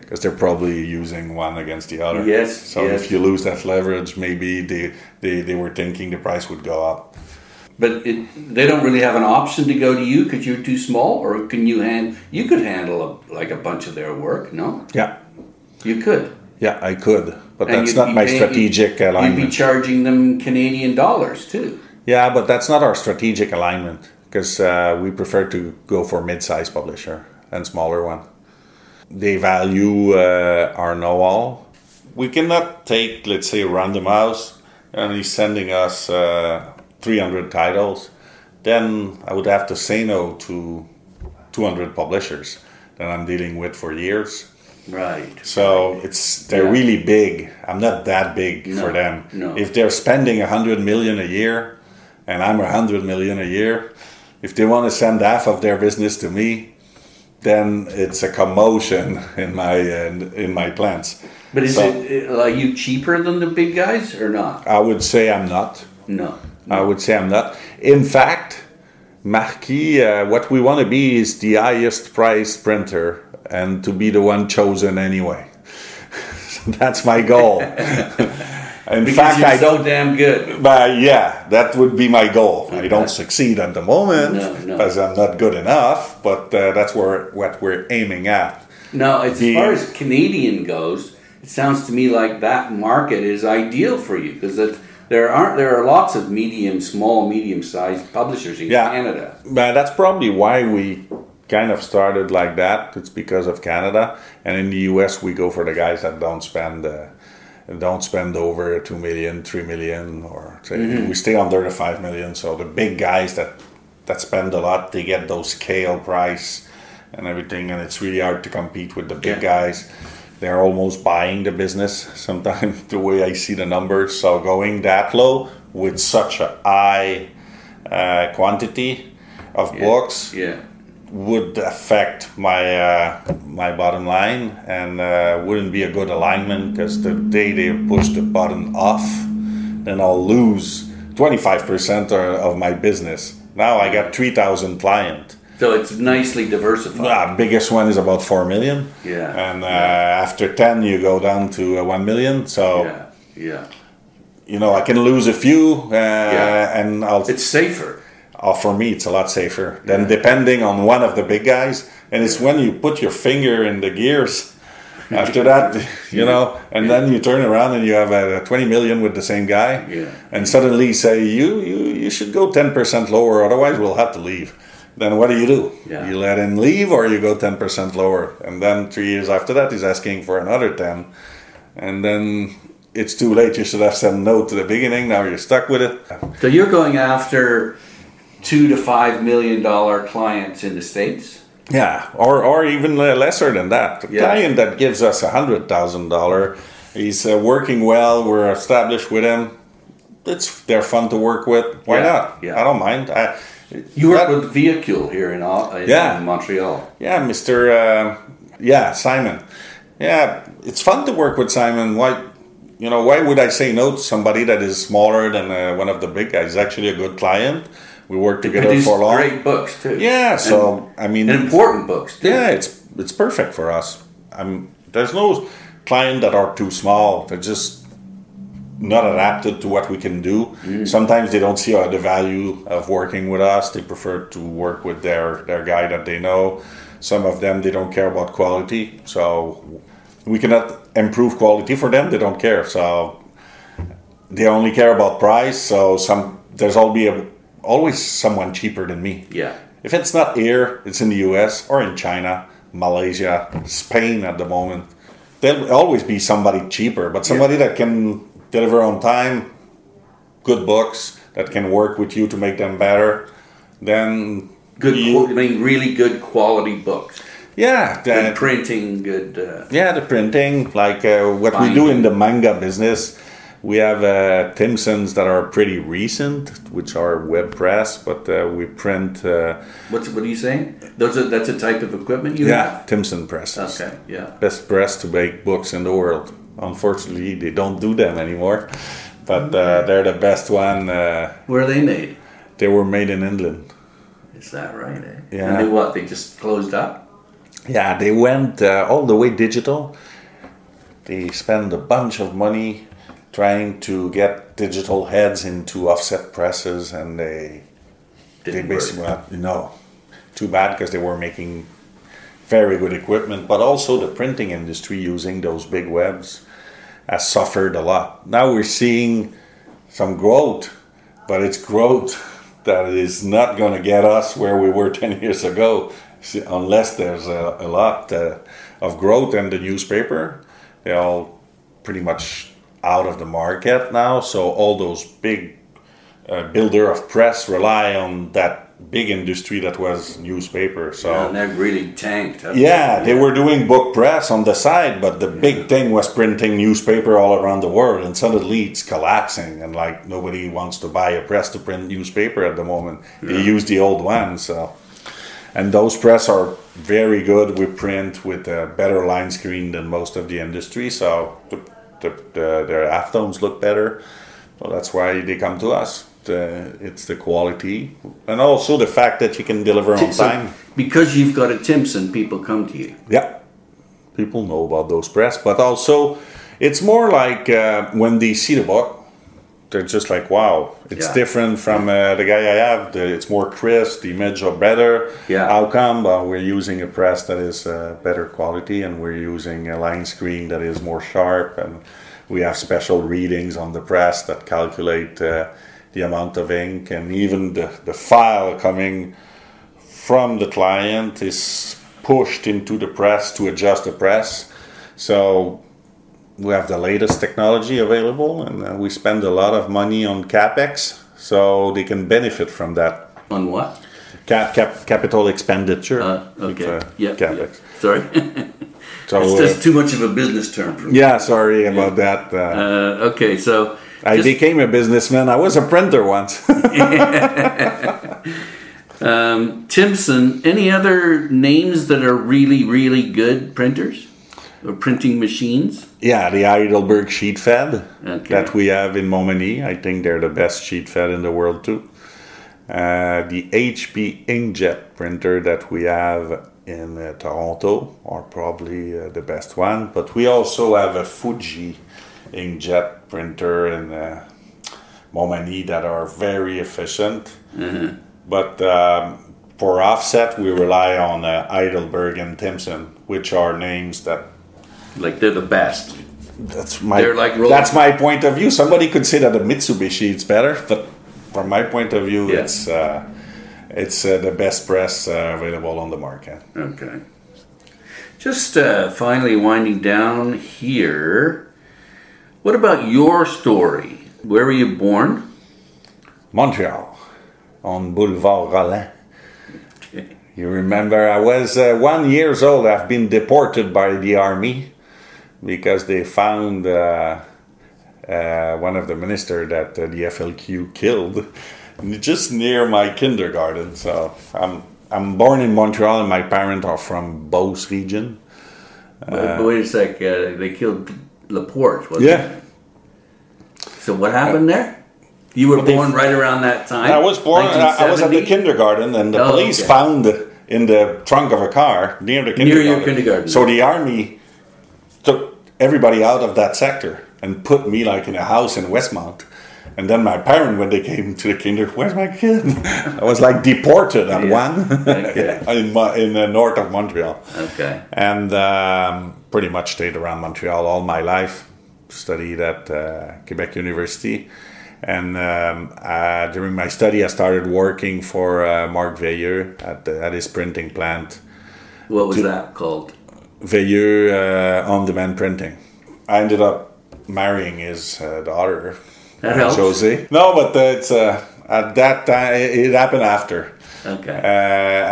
because they're probably using one against the other. Yes. So if you lose that leverage, maybe they were thinking the price would go up. But they don't really have an option to go to you because you're too small, or can you handle like a bunch of their work? No. Yeah. You could. Yeah, I could, but that's not my strategic alignment. You'd be charging them Canadian dollars too. Yeah, but that's not our strategic alignment. Because we prefer to go for mid-sized publisher and smaller one. They value our know-all. We cannot take, let's say, Random House, and he's sending us 300 titles. Then I would have to say no to 200 publishers that I'm dealing with for years. Right. So they're really big. I'm not that big for them. No. If they're spending 100 million a year, and I'm 100 million a year... If they want to send half of their business to me, then it's a commotion in my plans. But are you cheaper than the big guys or not? I would say I'm not. No. I would say I'm not. In fact, Marquis, what we want to be is the highest priced printer, and to be the one chosen anyway. That's my goal. In fact, you're so damn good. But that would be my goal. I don't succeed at the moment because I'm not good enough, but that's what we're aiming at. Now, as far as Canadian goes, it sounds to me like that market is ideal for you, because there are lots of medium-sized publishers in Canada. But that's probably why we kind of started like that. It's because of Canada, and in the US we go for the guys that don't spend over 2 million, 3 million, or we stay under the 5 million. So the big guys that that spend a lot, they get those scale price and everything, and it's really hard to compete with the big guys. They're almost buying the business sometimes, the way I see the numbers. So going that low with such a high quantity of books would affect my my bottom line, and wouldn't be a good alignment, because the day they push the button off, then I'll lose 25% of my business. Now I got 3,000 clients. So it's nicely diversified. The biggest one is about 4 million. Yeah. And after 10, you go down to 1 million. So, you know, I can lose a few. And I'll, it's safer. For me, it's a lot safer than depending on one of the big guys. And it's when you put your finger in the gears after that, you know, and then you turn around and you have 20 million with the same guy. Yeah. And suddenly say, you should go 10% lower, otherwise we'll have to leave. Then what do? Yeah. You let him leave, or you go 10% lower. And then 3 years after that, he's asking for another 10. And then it's too late. You should have said no to the beginning. Now you're stuck with it. So you're going after $2 to $5 million clients in the States? Yeah, or even lesser than that. The client that gives us $100,000, he's working well. We're established with him. They're fun to work with. Why not? Yeah. I don't mind. You work with Vehicule here in Montreal. Yeah, Mr. Simon. Yeah, it's fun to work with Simon. Why would I say no to somebody that is smaller than one of the big guys? He's actually a good client. We work together for long. Great books too. Yeah, so and, I mean, and important books too. Yeah, it's perfect for us. There's no client that are too small. They're just not adapted to what we can do. Sometimes they don't see the value of working with us. They prefer to work with their guy that they know. Some of them, they don't care about quality, so we cannot improve quality for them. They don't care, so they only care about price. So there's always someone cheaper than me. Yeah. If it's not here, it's in the US or in China, Malaysia, Spain at the moment. There'll always be somebody cheaper, but somebody that can deliver on time, good books that can work with you to make them better. Then really good quality books. Yeah, good printing, good. The printing, like what binding. We do in the manga business. We have Timsons that are pretty recent, which are web press, but we print. What are you saying? That's a type of equipment you have? Timson presses. Okay. Yeah. Best press to make books in the world. Unfortunately, they don't do them anymore, but they're the best one. Where are they made? They were made in England. Is that right? Eh? Yeah. And they just closed up? Yeah, they went all the way digital. They spent a bunch of money trying to get digital heads into offset presses, and they basically went, no. Too bad, because they were making very good equipment, but also the printing industry using those big webs has suffered a lot. Now we're seeing some growth, but it's growth that is not going to get us where we were 10 years ago, unless there's a lot of growth. And the newspaper, they're all pretty much out of the market now, so all those big builder of press rely on that big industry that was newspaper. So and that really tanked. They were doing book press on the side, but the big thing was printing newspaper all around the world, and suddenly it's collapsing, and like nobody wants to buy a press to print newspaper at the moment. They use the old ones. So, and those press are very good. We print with a better line screen than most of the industry, so their afternoons look better. So that's why they come to us. It's the quality, and also the fact that you can deliver on time. Because you've got a Timson, people come to you. Yeah, people know about those press, but also it's more like when they see the book, they're just like, wow, it's different from the guy I have. It's more crisp, the image are better. Yeah. How come? We're using a press that is better quality, and we're using a line screen that is more sharp, and we have special readings on the press that calculate the amount of ink, and even the file coming from the client is pushed into the press to adjust the press. So we have the latest technology available, and we spend a lot of money on CapEx, so they can benefit from that. On what? Capital expenditure. Okay. Yeah. CapEx. Yeah. Sorry. So, it's just too much of a business term for me. Yeah, sorry about that. Okay, so... I became a businessman. I was a printer once. Timson, any other names that are really, really good printers? Or printing machines? Yeah, the Heidelberg sheet fed that we have in Montmagny. I think they're the best sheet fed in the world too. The HP inkjet printer that we have in Toronto are probably the best one. But we also have a Fuji inkjet printer in Montmagny that are very efficient. Mm-hmm. But for offset, we rely on Heidelberg and Timson, which are names that... Like they're the best. That's my point of view. Somebody could say that the Mitsubishi is better, but from my point of view, it's the best press available on the market. Okay. Just finally winding down here. What about your story? Where were you born? Montreal, on Boulevard Rollin. Okay. You remember, I was 1 year old. I've been deported by the army because they found one of the ministers that the FLQ killed just near my kindergarten. So I'm born in Montreal, and my parents are from Beauce region. But wait a sec, they killed Laporte, wasn't it? Yeah. So what happened there? You were born right around that time? I was born, I was at the kindergarten, and the police found in the trunk of a car near the kindergarten. Near your kindergarten. So the army took everybody out of that sector and put me like in a house in Westmount. And then my parents, when they came to the kinder, where's my kid? I was like deported at one in the north of Montreal. Okay. And pretty much stayed around Montreal all my life. Studied at Quebec University. And during my study, I started working for Marc Veilleux at his printing plant. What was that called? Veilleux On Demand Printing. I ended up marrying his daughter. That helps. Jose. No, but it's at that time it happened after. Okay.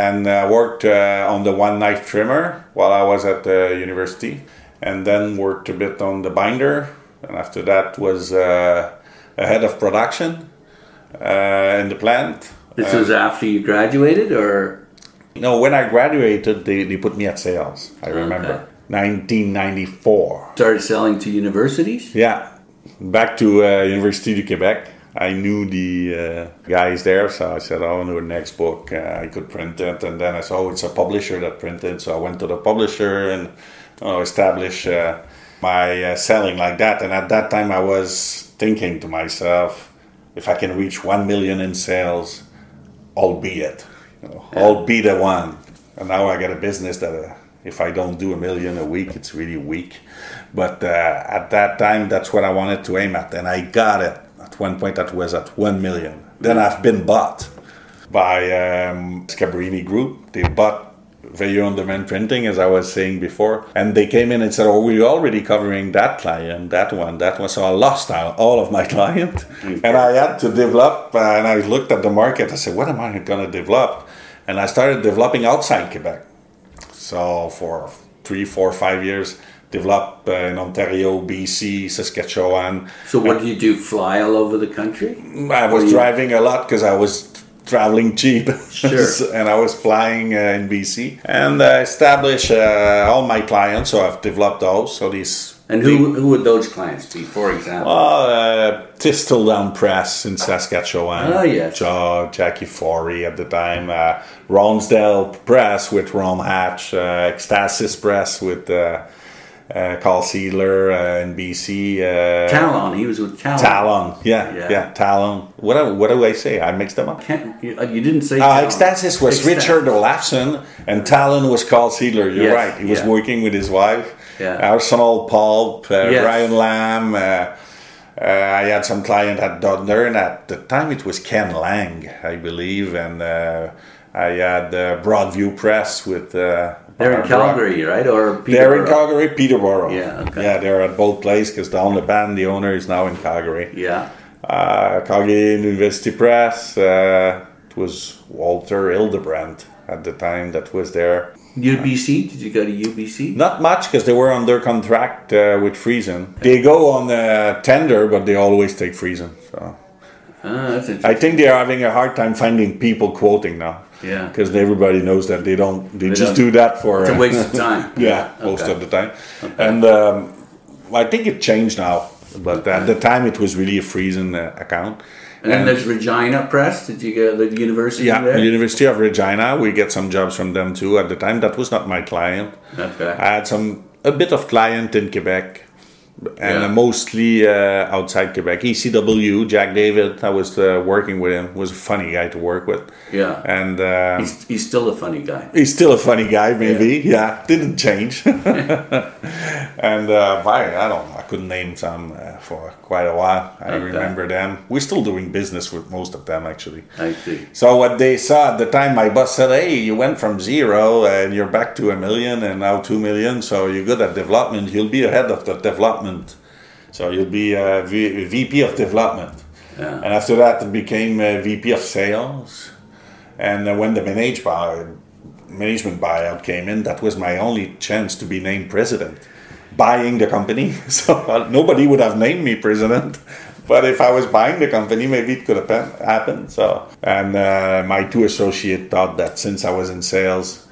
And I worked on the one knife trimmer while I was at the university, and then worked a bit on the binder, and after that was a head of production in the plant. This was after you graduated, or? No, when I graduated, they put me at sales. I remember 1994. Started selling to universities. Yeah. Back to University du Québec. I knew the guys there, so I said, I want to do the next book. I could print it. And then I saw it's a publisher that printed. So I went to the publisher and established my selling like that. And at that time, I was thinking to myself, if I can reach 1 million in sales, I'll be it. I'll be the one. And now I got a business that... if I don't do 1 million a week, it's really weak. But at that time, that's what I wanted to aim at. And I got it. At one point, that was at 1 million. Then I've been bought by Scabrini Group. They bought Value on Demand Printing, as I was saying before. And they came in and said, we're already covering that client, that one. So I lost all of my clients. And I had to develop. And I looked at the market. I said, what am I going to develop? And I started developing outside Quebec. So for 3, 4, 5 years, developed in Ontario, BC, Saskatchewan. So what do you do, fly all over the country? I was driving a lot because I was traveling cheap. Sure. And I was flying in BC. And I established all my clients, so I've developed those. So these. And who would those clients be, for example? Tistledown Press in Saskatchewan. Oh, yes. Jackie Forey at the time. Ronsdale Press with Ron Hatch. Ecstasis Press with Karl Siegler in BC. Talon. He was with Talon. Talon. Yeah. Talon. What do I say? I mixed them up. You didn't say Talon. Ecstasis was Richard Olafson, and Talon was Karl Siegler. You're right. He was working with his wife. Yeah. Arsenal Pulp, Brian Lamb. I had some client at Dundurn. At the time, it was Ken Lang, I believe. And I had Broadview Press with... they're in Calgary, right? Or they're in Calgary, Peterborough. Yeah, okay. Yeah, they're at both places because Don Leban, the owner, is now in Calgary. Yeah. Calgary University Press... It was Walter Hildebrand at the time that was there. UBC? Did you go to UBC? Not much, because they were under contract with Friesen. They go on tender, but they always take Friesen. So. Ah, that's interesting. I think they are having a hard time finding people quoting now. Yeah. Because everybody knows that they don't. They just don't do that for... It's a waste of time. Yeah, okay. Most of the time. Okay. And I think it changed now. But at the time, it was really a Friesen account. And then there's Regina Press. Did you go to the university there? Yeah, University of Regina. We get some jobs from them too. At the time, that was not my client. Okay. I had a bit of client in Quebec, and mostly outside Quebec. ECW, Jack David. I was working with him. Was a funny guy to work with. Yeah. And he's still a funny guy. He's still a funny guy, maybe. Yeah. Didn't change. And I don't know. I couldn't name some for quite a while. I remember them. We're still doing business with most of them, actually. I see. So what they saw at the time, my boss said, "Hey, you went from zero and you're back to 1 million and now 2 million. So you're good at development. You'll be ahead of the development. So you'll be a VP of development." Yeah. And after that, it became a VP of sales. And when the management buyout came in, that was my only chance to be named president. Buying the company, so nobody would have named me president, but if I was buying the company, maybe it could have happened. So, and my two associates thought that since I was in sales,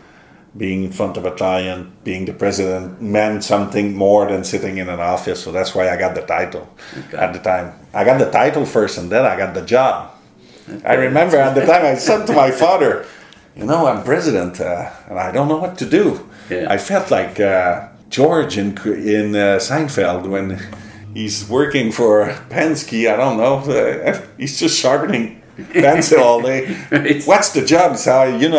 being in front of a client, being the president meant something more than sitting in an office. So that's why I got the title. Okay. At the time, I got the title first, and then I got the job. Okay. I remember at the time I said to my father, "You know, I'm president, and I don't know what to do." Yeah. I felt like George in Seinfeld when he's working for Penske, I don't know, he's just sharpening pencil all day. What's the job? So,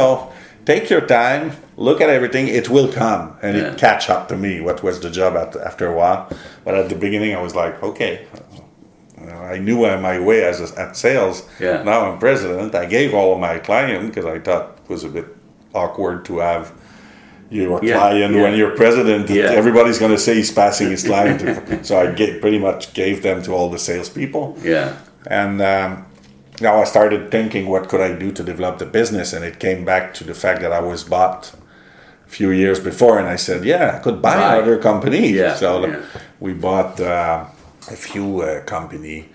take your time, look at everything, it will come. And it catch up to me, what was the job after a while. But at the beginning, I was like, okay, I knew my way at sales. Yeah. Now I'm president. I gave all of my clients because I thought it was a bit awkward to have your client when you're president. Everybody's going to say he's passing his client. So I pretty much gave them to all the salespeople. Yeah. And now I started thinking, what could I do to develop the business? And it came back to the fact that I was bought a few years before. And I said, I could buy another company. Yeah. So we bought a few company.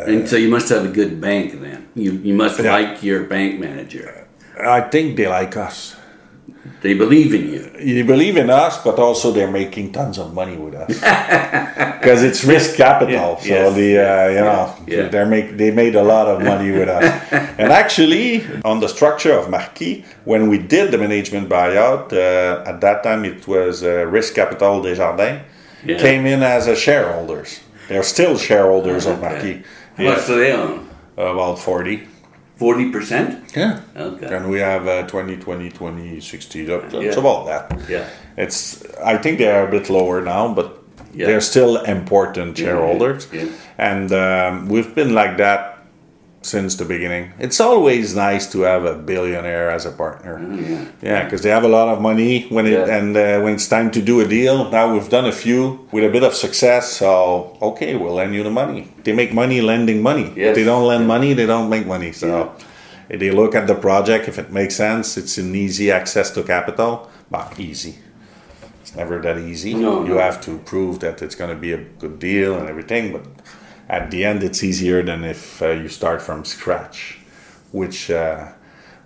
And so you must have a good bank then. You must like your bank manager. I think they like us. They believe in you. They believe in us, but also they're making tons of money with us because it's risk capital. Yeah. So they made a lot of money with us. And actually, on the structure of Marquis, when we did the management buyout, at that time it was Risk Capital Desjardins came in as a shareholders. They're still shareholders of Marquis. How much do they own? About 40. 40%? Yeah. Okay. And we have 20, 60, that's about that. Yeah. I think they are a bit lower now, but they're still important shareholders. Yeah. And we've been like that since the beginning. It's always nice to have a billionaire as a partner. Mm-hmm. Yeah, because they have a lot of money when it's time to do a deal. Now we've done a few with a bit of success, so okay, we'll lend you the money. They make money lending money. Yes. If they don't lend money, they don't make money. So they look at the project. If it makes sense, it's an easy access to capital. But easy. It's never that easy. No. You have to prove that it's going to be a good deal and everything, but at the end, it's easier than if you start from scratch, which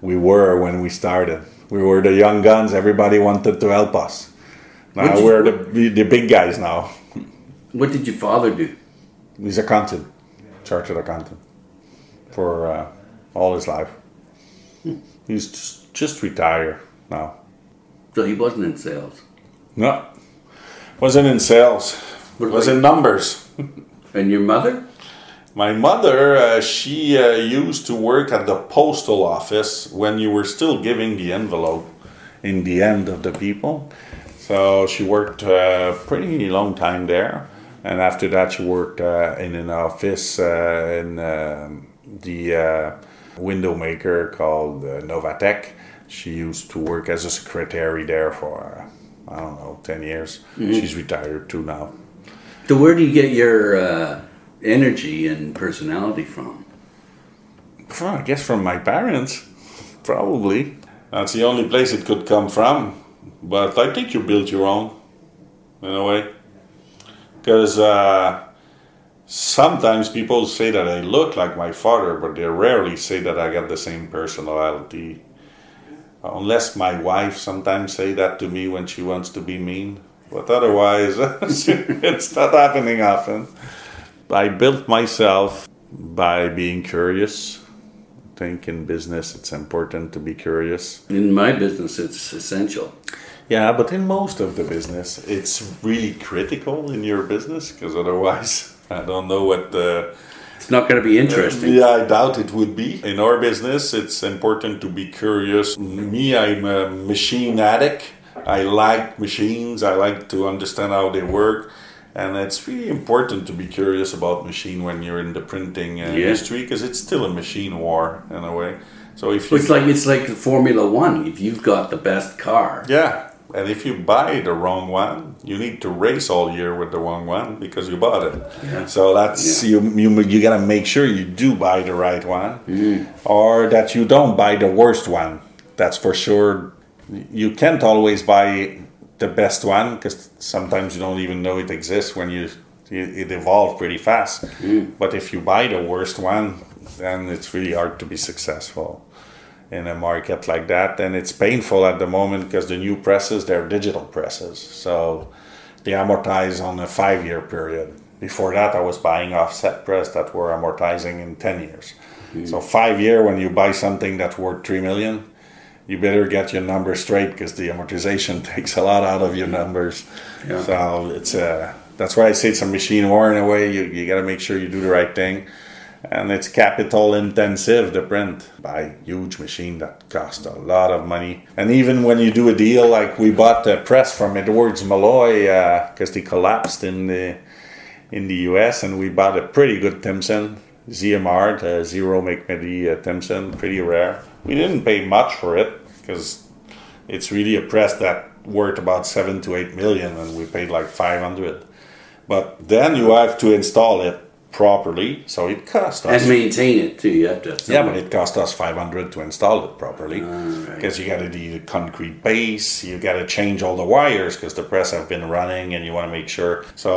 we were when we started. We were the young guns. Everybody wanted to help us. Now we're the big guys now. What did your father do? He's an accountant, chartered accountant, for all his life. He's just retired now. So he wasn't in sales? No, wasn't in sales. Was in numbers. And your mother? My mother, she used to work at the postal office when you were still giving the envelope in the end of the people. So she worked a pretty long time there. And after that, she worked in an office in the window maker called Novatec. She used to work as a secretary there for, 10 years. Mm-hmm. She's retired too now. So where do you get your energy and personality from? I guess from my parents, probably. That's the only place it could come from. But I think you built your own, in a way. Because sometimes people say that I look like my father, but they rarely say that I got the same personality. Unless my wife sometimes say that to me when she wants to be mean. But otherwise, it's not happening often. I built myself by being curious. I think in business it's important to be curious. In my business it's essential. Yeah, but in most of the business, it's really critical in your business, because otherwise, I don't know what the... It's not going to be interesting. Yeah, I doubt it would be. In our business, it's important to be curious. Me, I'm a machine addict. I like machines. I like to understand how they work. And it's really important to be curious about machine when you're in the printing industry, because it's still a machine war in a way. So if you it's like Formula One. If you've got the best car, and if you buy the wrong one, you need to race all year with the wrong one because you bought it. Yeah. So that's you gotta make sure you do buy the right one, or that you don't buy the worst one. That's for sure. You can't always buy the best one, because sometimes you don't even know it exists when it evolves pretty fast. Mm. But if you buy the worst one, then it's really hard to be successful in a market like that. And it's painful at the moment, because the new presses, they're digital presses. So they amortize on a 5-year period. Before that, I was buying offset press that were amortizing in 10 years. Mm. So 5 year, when you buy something that's worth 3 million, you better get your numbers straight, because the amortization takes a lot out of your numbers. Yeah. So that's why I say it's a machine war in a way. You got to make sure you do the right thing. And it's capital intensive, the print. Buy a huge machine that costs a lot of money. And even when you do a deal, like we bought the press from Edwards Malloy, because they collapsed in the US, and we bought a pretty good Timson ZMR, the Zero MacMedi Timson, pretty rare. We didn't pay much for it, because it's really a press that worth about 7 to 8 million, and we paid like 500. But then you have to install it properly, so it cost us. And maintain it too. You have to. But it cost us 500 to install it properly, because you got to do the concrete base. You got to change all the wires, because the press have been running, and you want to make sure. So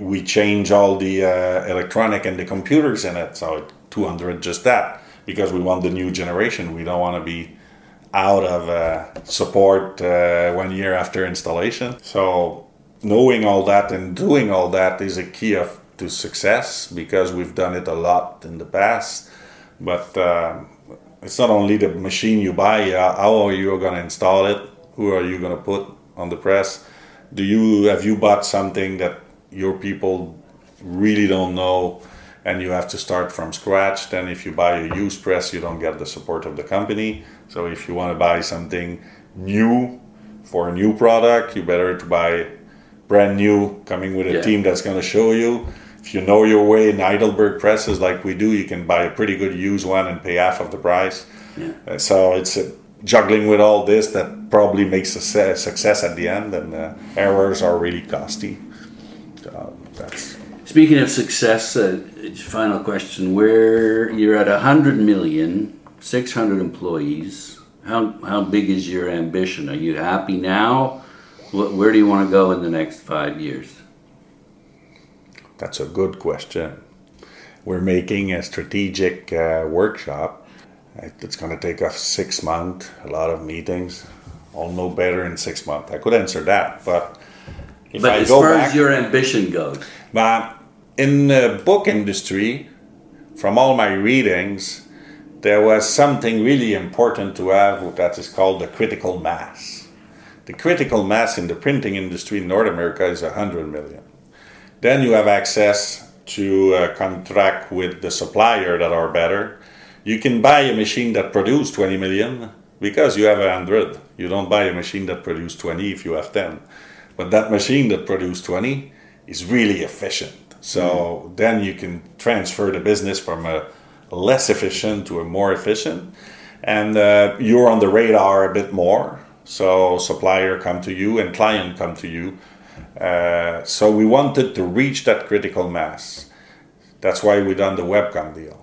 we change all the electronic and the computers in it. So 200 just that, because we want the new generation. We don't want to be out of support 1 year after installation. So knowing all that and doing all that is a key to success, because we've done it a lot in the past. But it's not only the machine you buy, how are you going to install it, who are you going to put on the press, have you bought something that your people really don't know and you have to start from scratch. Then if you buy a used press, you don't get the support of the company. So if you want to buy something new for a new product, you better to buy brand new, coming with a team that's going to show you. If you know your way in Heidelberg presses like we do, you can buy a pretty good used one and pay half of the price. Yeah. So it's juggling with all this that probably makes a success at the end, and errors are really costly. Speaking of success, final question, where you're at 100 million, 600 employees, how big is your ambition? Are you happy now? Where do you want to go in the next 5 years? That's a good question. We're making a strategic workshop. It's going to take us 6 months, a lot of meetings. I'll know better in 6 months. I could answer that, but as far as your ambition goes. But in the book industry, from all my readings, there was something really important to have that is called the critical mass. The critical mass in the printing industry in North America is 100 million. Then you have access to contract with the supplier that are better. You can buy a machine that produces 20 million because you have 100. You don't buy a machine that produces 20 if you have 10. But that machine that produces 20 is really efficient. So then you can transfer the business from a less efficient to a more efficient. And you're on the radar a bit more. So supplier come to you and client come to you. So we wanted to reach that critical mass. That's why we done the Webcom deal.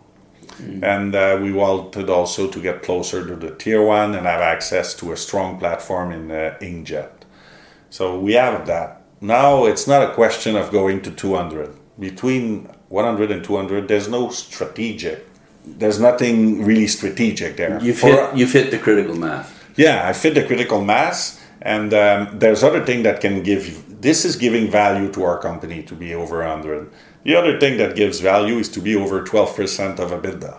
And we wanted also to get closer to the tier one and have access to a strong platform in inkjet. So we have that. Now it's not a question of going to 200. Between 100 and 200, there's no strategic. There's nothing really strategic there. You've hit the critical mass. Yeah, I fit the critical mass. And there's other thing that can give... This is giving value to our company to be over 100. The other thing that gives value is to be over 12% of EBITDA.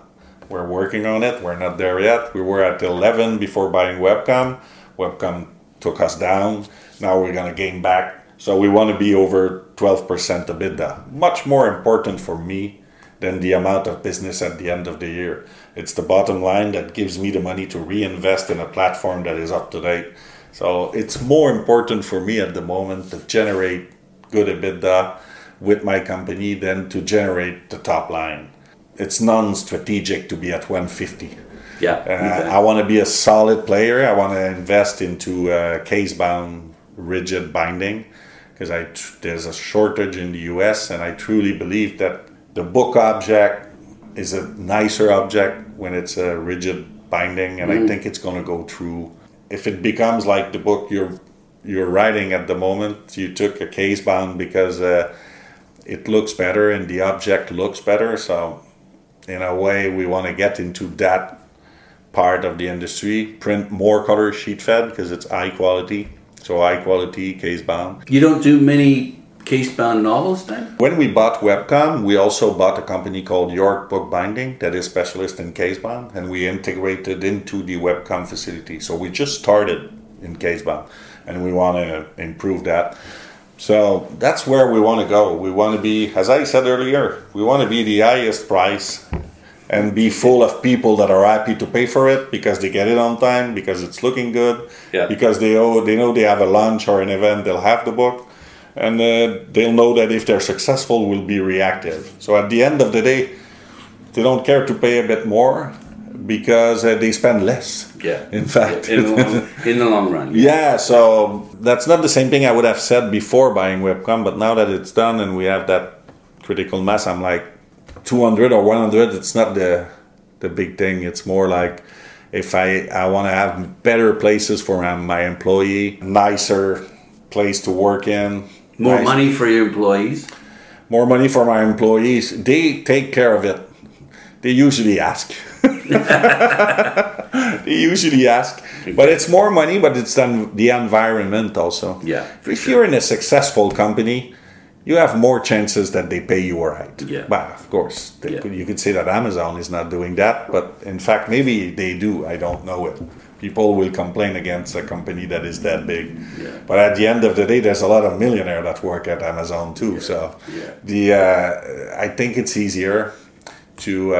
We're working on it. We're not there yet. We were at 11 before buying Webcom. Webcom took us down. Now we're going to gain back. So we want to be over 12% EBITDA. Much more important for me than the amount of business at the end of the year. It's the bottom line that gives me the money to reinvest in a platform that is up to date. So it's more important for me at the moment to generate good EBITDA with my company than to generate the top line. It's non-strategic to be at 150. Yeah, exactly. I want to be a solid player. I want to invest into case-bound rigid binding because there's a shortage in the US, and I truly believe that the book object is a nicer object when it's a rigid binding, and I think it's going to go through. If it becomes like the book you're writing at the moment, you took a case bound because it looks better and the object looks better. So in a way, we want to get into that part of the industry, print more color sheet fed because it's high quality. So high quality case bound. You don't do many case bound novels then? When we bought Webcom, we also bought a company called York Book Binding that is specialist in case bound, and we integrated into the Webcom facility. So we just started in case bound and we want to improve that. So that's where we want to go. We want to be, as I said earlier, we want to be the highest price and be full of people that are happy to pay for it because they get it on time, because it's looking good, because they know they have a launch or an event, they'll have the book, and they'll know that if they're successful, we'll be reactive. So at the end of the day, they don't care to pay a bit more because they spend less. Yeah. In fact, in the long run. Yeah. So that's not the same thing I would have said before buying Webcom, but now that it's done and we have that critical mass, I'm like 200 or 100. It's not the big thing. It's more like if I want to have better places for my employee, nicer place to work in, more money for your employees. More money for my employees. They take care of it. They usually ask. But it's more money, but it's the environment also. Yeah. If you're in a successful company, you have more chances that they pay you all right. Yeah. But of course, you could say that Amazon is not doing that, but in fact, maybe they do. I don't know it. People will complain against a company that is that big. Yeah. But at the end of the day, there's a lot of millionaires that work at Amazon too. Yeah. So I think it's easier to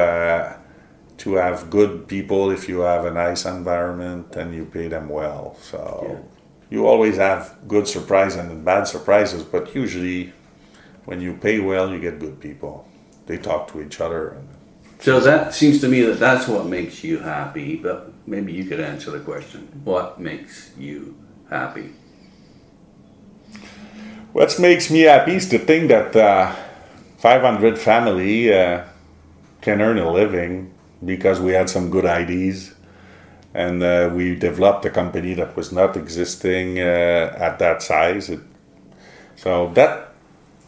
have good people if you have a nice environment and you pay them well. So you always have good surprises and bad surprises, but usually when you pay well, you get good people. They talk to each other. So that seems to me that that's what makes you happy, but maybe you could answer the question. What makes you happy? What makes me happy is the thing that 500 family can earn a living because we had some good ideas and we developed a company that was not existing at that size. So that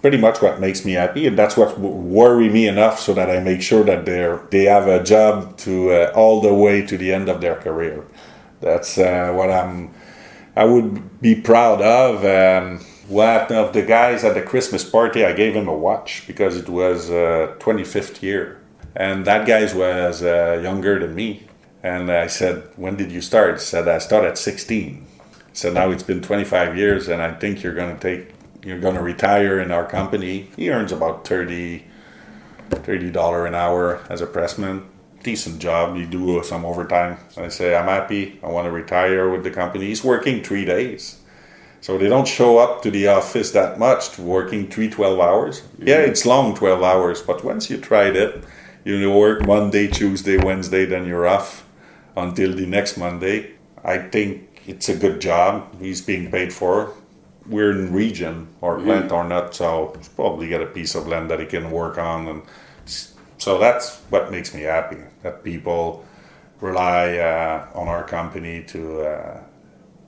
pretty much what makes me happy, and that's what worry me enough so that I make sure that they have a job to all the way to the end of their career. That's what I would be proud of. One of the guys at the Christmas party, I gave him a watch because it was 25th year. And that guy was younger than me. And I said, when did you start? He said, I started at 16. So now it's been 25 years and I think you're going to retire in our company. He earns about $30 an hour as a pressman. Decent job. You do some overtime. I say, I'm happy. I want to retire with the company. He's working 3 days. So they don't show up to the office that much, to working 12 hours. Mm-hmm. Yeah, it's long 12 hours, but once you tried it, you work Monday, Tuesday, Wednesday, then you're off until the next Monday. I think it's a good job. He's being paid for. We're in region or plant or not, so he's probably got a piece of land that he can work on and So that's what makes me happy, that people rely on our company to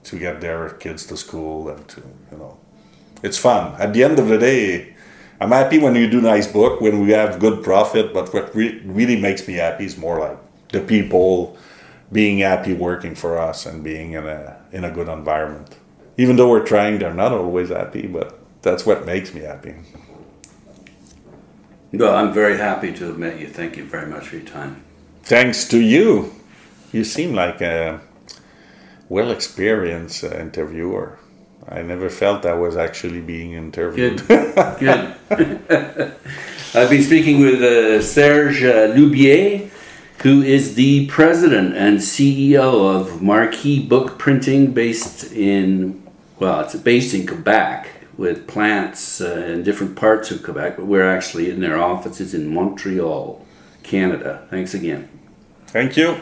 get their kids to school and to, you know, it's fun. At the end of the day, I'm happy when you do nice book, when we have good profit, but what really makes me happy is more like the people being happy working for us and being in a good environment. Even though we're trying, they're not always happy, but that's what makes me happy. Well, I'm very happy to have met you. Thank you very much for your time. Thanks to you. You seem like a well-experienced interviewer. I never felt I was actually being interviewed. Good. Good. I've been speaking with Serge Loubier, who is the president and CEO of Marquis Book Printing, based in Quebec, with plants in different parts of Quebec, but we're actually in their offices in Montreal, Canada. Thanks again. Thank you.